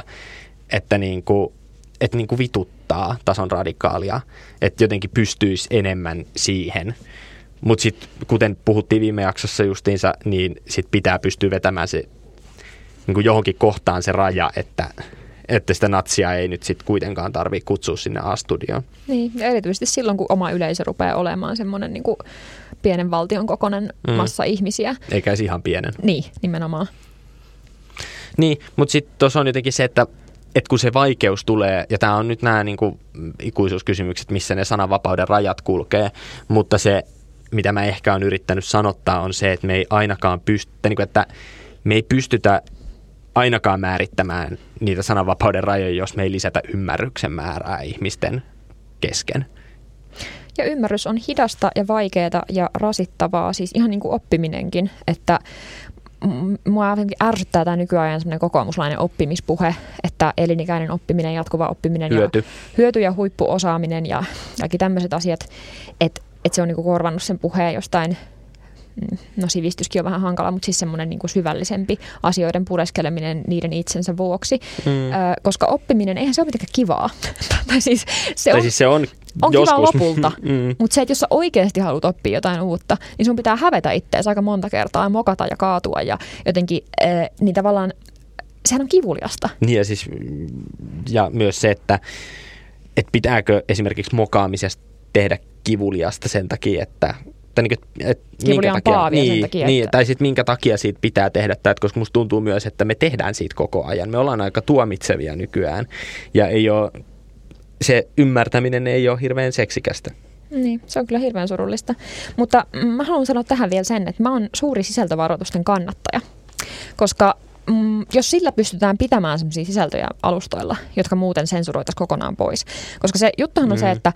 että niin kuin, että niin kuin vituttaa tason radikaalia, että jotenkin pystyisi enemmän siihen. Mutta sitten kuten puhuttiin viime jaksossa justiinsa, niin sitten pitää pystyä vetämään se niin kuin johonkin kohtaan se raja, että että sitä natsia ei nyt sitten kuitenkaan tarvitse kutsua sinne A-studioon. Niin, ja erityisesti silloin, kun oma yleisö rupeaa olemaan semmoinen niin kuin pienen valtion kokoinen mm. massa ihmisiä. Eikä edes ihan pienen. Niin, nimenomaan. Niin, mutta sitten tuossa on jotenkin se, että et kun se vaikeus tulee, ja tämä on nyt nämä niin kuin ikuisuuskysymykset, missä ne sananvapauden rajat kulkee, mutta se, mitä mä ehkä olen yrittänyt sanottaa, on se, että me ei ainakaan pystytä, niin kuin, että me ei pystytä ainakaan määrittämään niitä sananvapauden rajoja, jos me ei lisätä ymmärryksen määrää ihmisten kesken. Ja ymmärrys on hidasta ja vaikeaa ja rasittavaa, siis ihan niin kuin oppiminenkin, että mua ärsyttää tämä nykyajan semmoinen kokoomuslainen oppimispuhe, että elinikäinen oppiminen, jatkuva oppiminen, hyöty ja, hyöty ja huippuosaaminen ja kaikki tämmöiset asiat, että, että se on niin kuin korvannut sen puheen jostain. No sivistyskin on vähän hankala, mutta siis semmoinen niin kuin syvällisempi asioiden pureskeleminen niiden itsensä vuoksi, mm. Ö, koska oppiminen, eihän se ole mitenkään kivaa. tai siis se tai on, siis se on, on kivaa lopulta, mm. mutta se, että jos sä oikeasti haluat oppia jotain uutta, niin sun pitää hävetä itseäsi aika monta kertaa ja mokata ja kaatua ja jotenkin, ö, niin tavallaan sehän on kivuliasta. Niin ja, siis, ja myös se, että, että pitääkö esimerkiksi mokaamisesta tehdä kivuliasta sen takia, että Niin, että minkä takia, niin, takia, niin, että... tai sitten minkä takia siitä pitää tehdä, tai että koska musta tuntuu myös, että me tehdään siitä koko ajan. Me ollaan aika tuomitsevia nykyään, ja ei ole, se ymmärtäminen ei ole hirveän seksikästä. Niin, se on kyllä hirveän surullista. Mutta mä haluan sanoa tähän vielä sen, että mä oon suuri sisältövaroitusten kannattaja, koska mm, jos sillä pystytään pitämään sellaisia sisältöjä alustoilla, jotka muuten sensuroitaisiin kokonaan pois. Koska se juttuhan on mm. se, että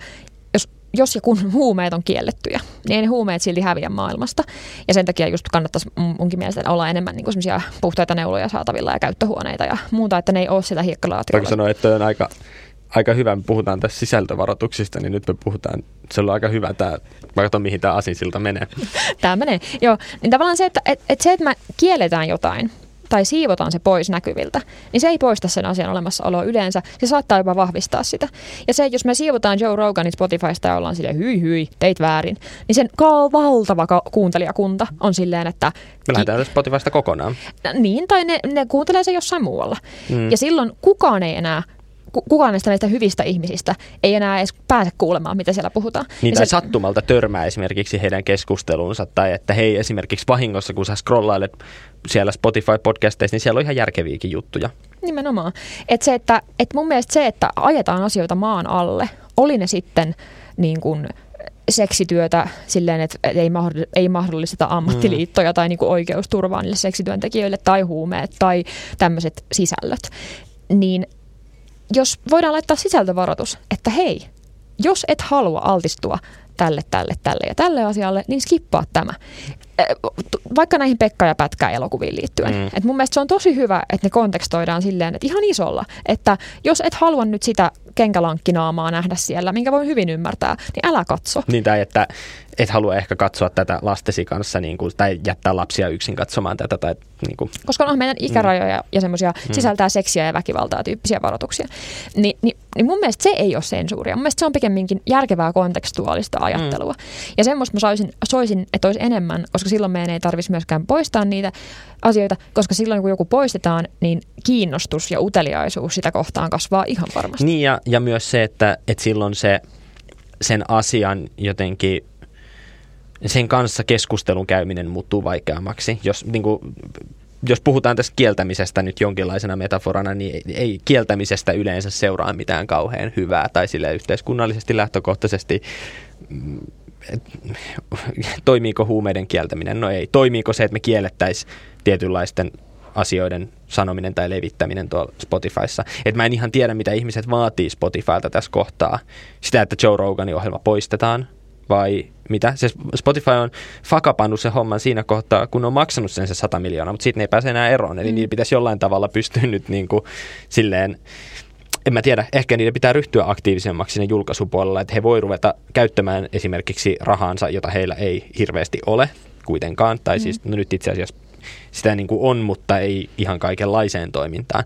jos jos ja kun huumeet on kiellettyjä, niin ei ne huumeet silti häviä maailmasta. Ja sen takia just kannattaisi munkin mielestä olla enemmän niin semmoisia puhtaita neuloja saatavilla ja käyttöhuoneita ja muuta, että ne ei ole sillä hiekkalaatikolla. Voinko sanoa, että on aika, aika hyvä, me puhutaan tässä sisältövaroituksista, niin nyt me puhutaan, se on aika hyvä tämä, mä katson mihin tämä asinsilta menee. Tämä menee, joo. Niin tavallaan se, että et, et se, että me kielletään jotain, tai siivotaan se pois näkyviltä, niin se ei poista sen asian olemassaoloa yleensä. Se saattaa jopa vahvistaa sitä. Ja se, jos me siivotaan Joe Roganin Spotifysta ja ollaan silleen, hyi hyi, teit väärin, niin sen valtava kuuntelijakunta on silleen, että... Me lähdetään Spotifysta kokonaan. Niin, tai ne, ne kuuntelee se jossain muualla. Mm. Ja silloin kukaan ei enää... Kukaan näistä näistä hyvistä ihmisistä ei enää edes pääse kuulemaan, mitä siellä puhutaan. Niin, tai se... sattumalta törmää esimerkiksi heidän keskusteluunsa, tai että hei, esimerkiksi vahingossa, kun sä scrollailet siellä Spotify-podcasteissa, niin siellä on ihan järkeviäkin juttuja. Nimenomaan. Et se, että, et mun mielestä se, että ajetaan asioita maan alle, oli ne sitten niin kuin seksityötä silleen, että ei mahdollisteta ammattiliittoja mm. tai niin kuin oikeusturvaa niille seksityöntekijöille, tai huumeet, tai tämmöiset sisällöt, niin... Jos voidaan laittaa sisältövaroitus, että hei, jos et halua altistua tälle, tälle, tälle ja tälle asialle, niin skippaa tämä. Vaikka näihin Pekka ja Pätkä -elokuviin liittyen. Mm. Et mun mielestä se on tosi hyvä, että ne kontekstoidaan silleen, että ihan isolla, että jos et halua nyt sitä kenkälankkinaamaa nähdä siellä, minkä voi hyvin ymmärtää, niin älä katso. Niin, tai että et halua ehkä katsoa tätä lastesi kanssa niin kuin, tai jättää lapsia yksin katsomaan tätä. Tai, niin kuin. Koska on meidän ikärajoja mm. ja semmoisia sisältää mm. seksiä ja väkivaltaa tyyppisiä varoituksia. Ni, ni, niin mun mielestä se ei ole sensuuria. Mun mielestä se on pikemminkin järkevää kontekstuaalista ajattelua. Mm. Ja semmoista mä soisin, soisin, että olisi enemmän, koska silloin meidän ei tarvitsisi myöskään poistaa niitä asioita, koska silloin kun joku poistetaan, niin kiinnostus ja uteliaisuus sitä kohtaan kasvaa ihan varmasti. Niin, ja, ja myös se, että, että silloin se, sen asian jotenkin, sen kanssa keskustelun käyminen muuttuu vaikeammaksi. Jos, niin kuin, jos puhutaan tästä kieltämisestä nyt jonkinlaisena metaforana, niin ei, ei kieltämisestä yleensä seuraa mitään kauhean hyvää tai sille yhteiskunnallisesti lähtökohtaisesti. Toimiiko huumeiden kieltäminen? No ei. Toimiiko se, että me kiellettäisiin tietynlaisten asioiden sanominen tai levittäminen tuolla Spotifyssa? Et mä en ihan tiedä, mitä ihmiset vaatii Spotifylta tässä kohtaa. Sitä, että Joe Roganin ohjelma poistetaan vai mitä? Se Spotify on fakapannut sen homman siinä kohtaa, kun on maksanut sen se sata miljoonaa, mutta siitä ne ei pääse enää eroon. Eli mm. niillä pitäisi jollain tavalla pystyä nyt niin kuin silleen... En mä tiedä, ehkä niiden pitää ryhtyä aktiivisemmaksi siinä julkaisupuolella, että he voi ruveta käyttämään esimerkiksi rahaansa, jota heillä ei hirveästi ole kuitenkaan. Tai mm. siis, no nyt itse asiassa sitä niin kuin on, mutta ei ihan kaikenlaiseen toimintaan.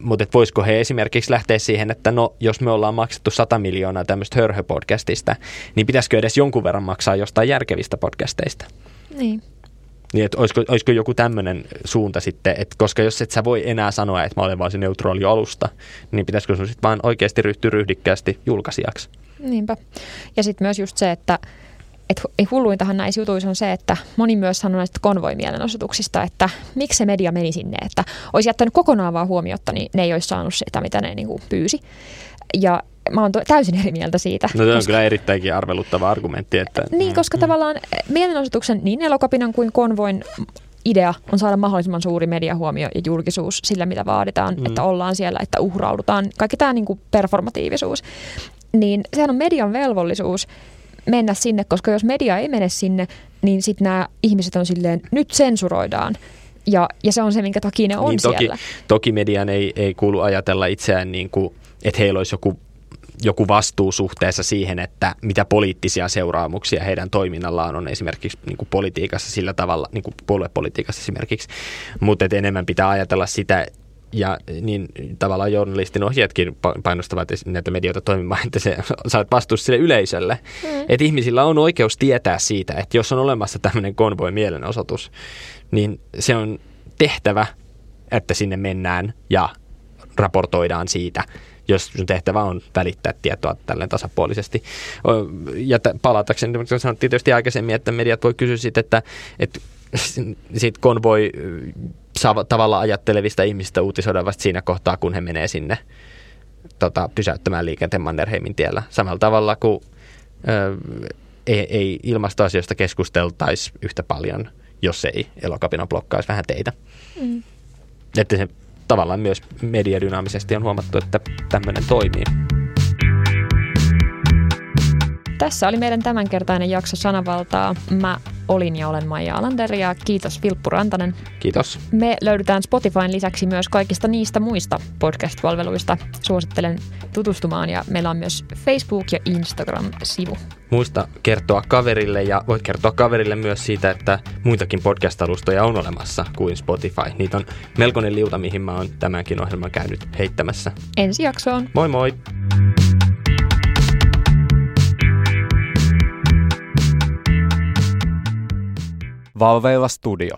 Mutta voisiko he esimerkiksi lähteä siihen, että no, jos me ollaan maksettu sata miljoonaa tämmöistä hörhöpodcastista, niin pitäisikö edes jonkun verran maksaa jostain järkevistä podcasteista? Niin. Niin, että olisiko, olisiko joku tämmöinen suunta sitten, että koska jos et sä voi enää sanoa, että mä olen vaan se neutraali alusta, niin pitäisikö sun sitten vaan oikeasti ryhtyä ryhdikkäästi julkaisijaksi? Niinpä. Ja sitten myös just se, että et hulluintahan näissä jutuissa on se, että moni myös sanoo näistä konvoimielenosoituksista, että miksi se media meni sinne, että olisi jättänyt kokonaan vaan huomiota, niin ne ei olisi saanut sitä, mitä ne niinku pyysi. Ja mä oon täysin eri mieltä siitä. No se on koska... kyllä erittäinkin arveluttava argumentti. Että... Niin, koska mm. tavallaan mielenosoituksen niin Elokapinan kuin Konvoin idea on saada mahdollisimman suuri mediahuomio ja julkisuus sillä, mitä vaaditaan, mm. että ollaan siellä, että uhraudutaan. Kaikki tämä niin kuin performatiivisuus. Niin sehän on median velvollisuus mennä sinne, koska jos media ei mene sinne, niin sitten nämä ihmiset on silleen, nyt sensuroidaan. Ja, ja se on se, minkä toki ne on niin, toki, siellä. Toki median ei, ei kuulu ajatella itseään, niin kuin, että heillä olisi joku joku vastuu suhteessa siihen, että mitä poliittisia seuraamuksia heidän toiminnallaan on esimerkiksi niin kuin politiikassa sillä tavalla, niin kuin puoluepolitiikassa esimerkiksi, mutta enemmän pitää ajatella sitä, ja niin tavallaan journalistin ohjeetkin painostavat näitä medioita toimimaan, että se, sä olet vastuussa sille yleisölle. Mm. Että ihmisillä on oikeus tietää siitä, että jos on olemassa tämmöinen konvoi mielenosoitus, niin se on tehtävä, että sinne mennään ja raportoidaan siitä, jos sun tehtävä on välittää tietoa tälleen tasapuolisesti. Ja palatakseni, niin sanoin tietysti aikaisemmin, että mediat voi kysyä siitä, että, että siitä konvoi tavalla ajattelevista ihmisistä uutisoidaan vasta siinä kohtaa, kun he menee sinne tota, pysäyttämään liikenteen Mannerheimin tiellä. Samalla tavalla kuin äh, ei, ei ilmastoasioista keskusteltaisi yhtä paljon, jos ei Elokapinan blokkaisi vähän teitä. Mm. Että se tavallaan myös mediadynaamisesti on huomattu, että tämmöinen toimii. Tässä oli meidän tämänkertainen jakso Sanavaltaa. Mä olin ja olen Maija Alander ja kiitos Vilppu Rantanen. Kiitos. Me löydetään Spotifyn lisäksi myös kaikista niistä muista podcast-palveluista. Suosittelen tutustumaan ja meillä on myös Facebook- ja Instagram-sivu. Muista kertoa kaverille ja voit kertoa kaverille myös siitä, että muitakin podcast-alustoja on olemassa kuin Spotify. Niitä on melkoinen liuta, mihin mä oon tämänkin ohjelman käynyt heittämässä. Ensi jaksoon. Moi moi! Valveilla studio.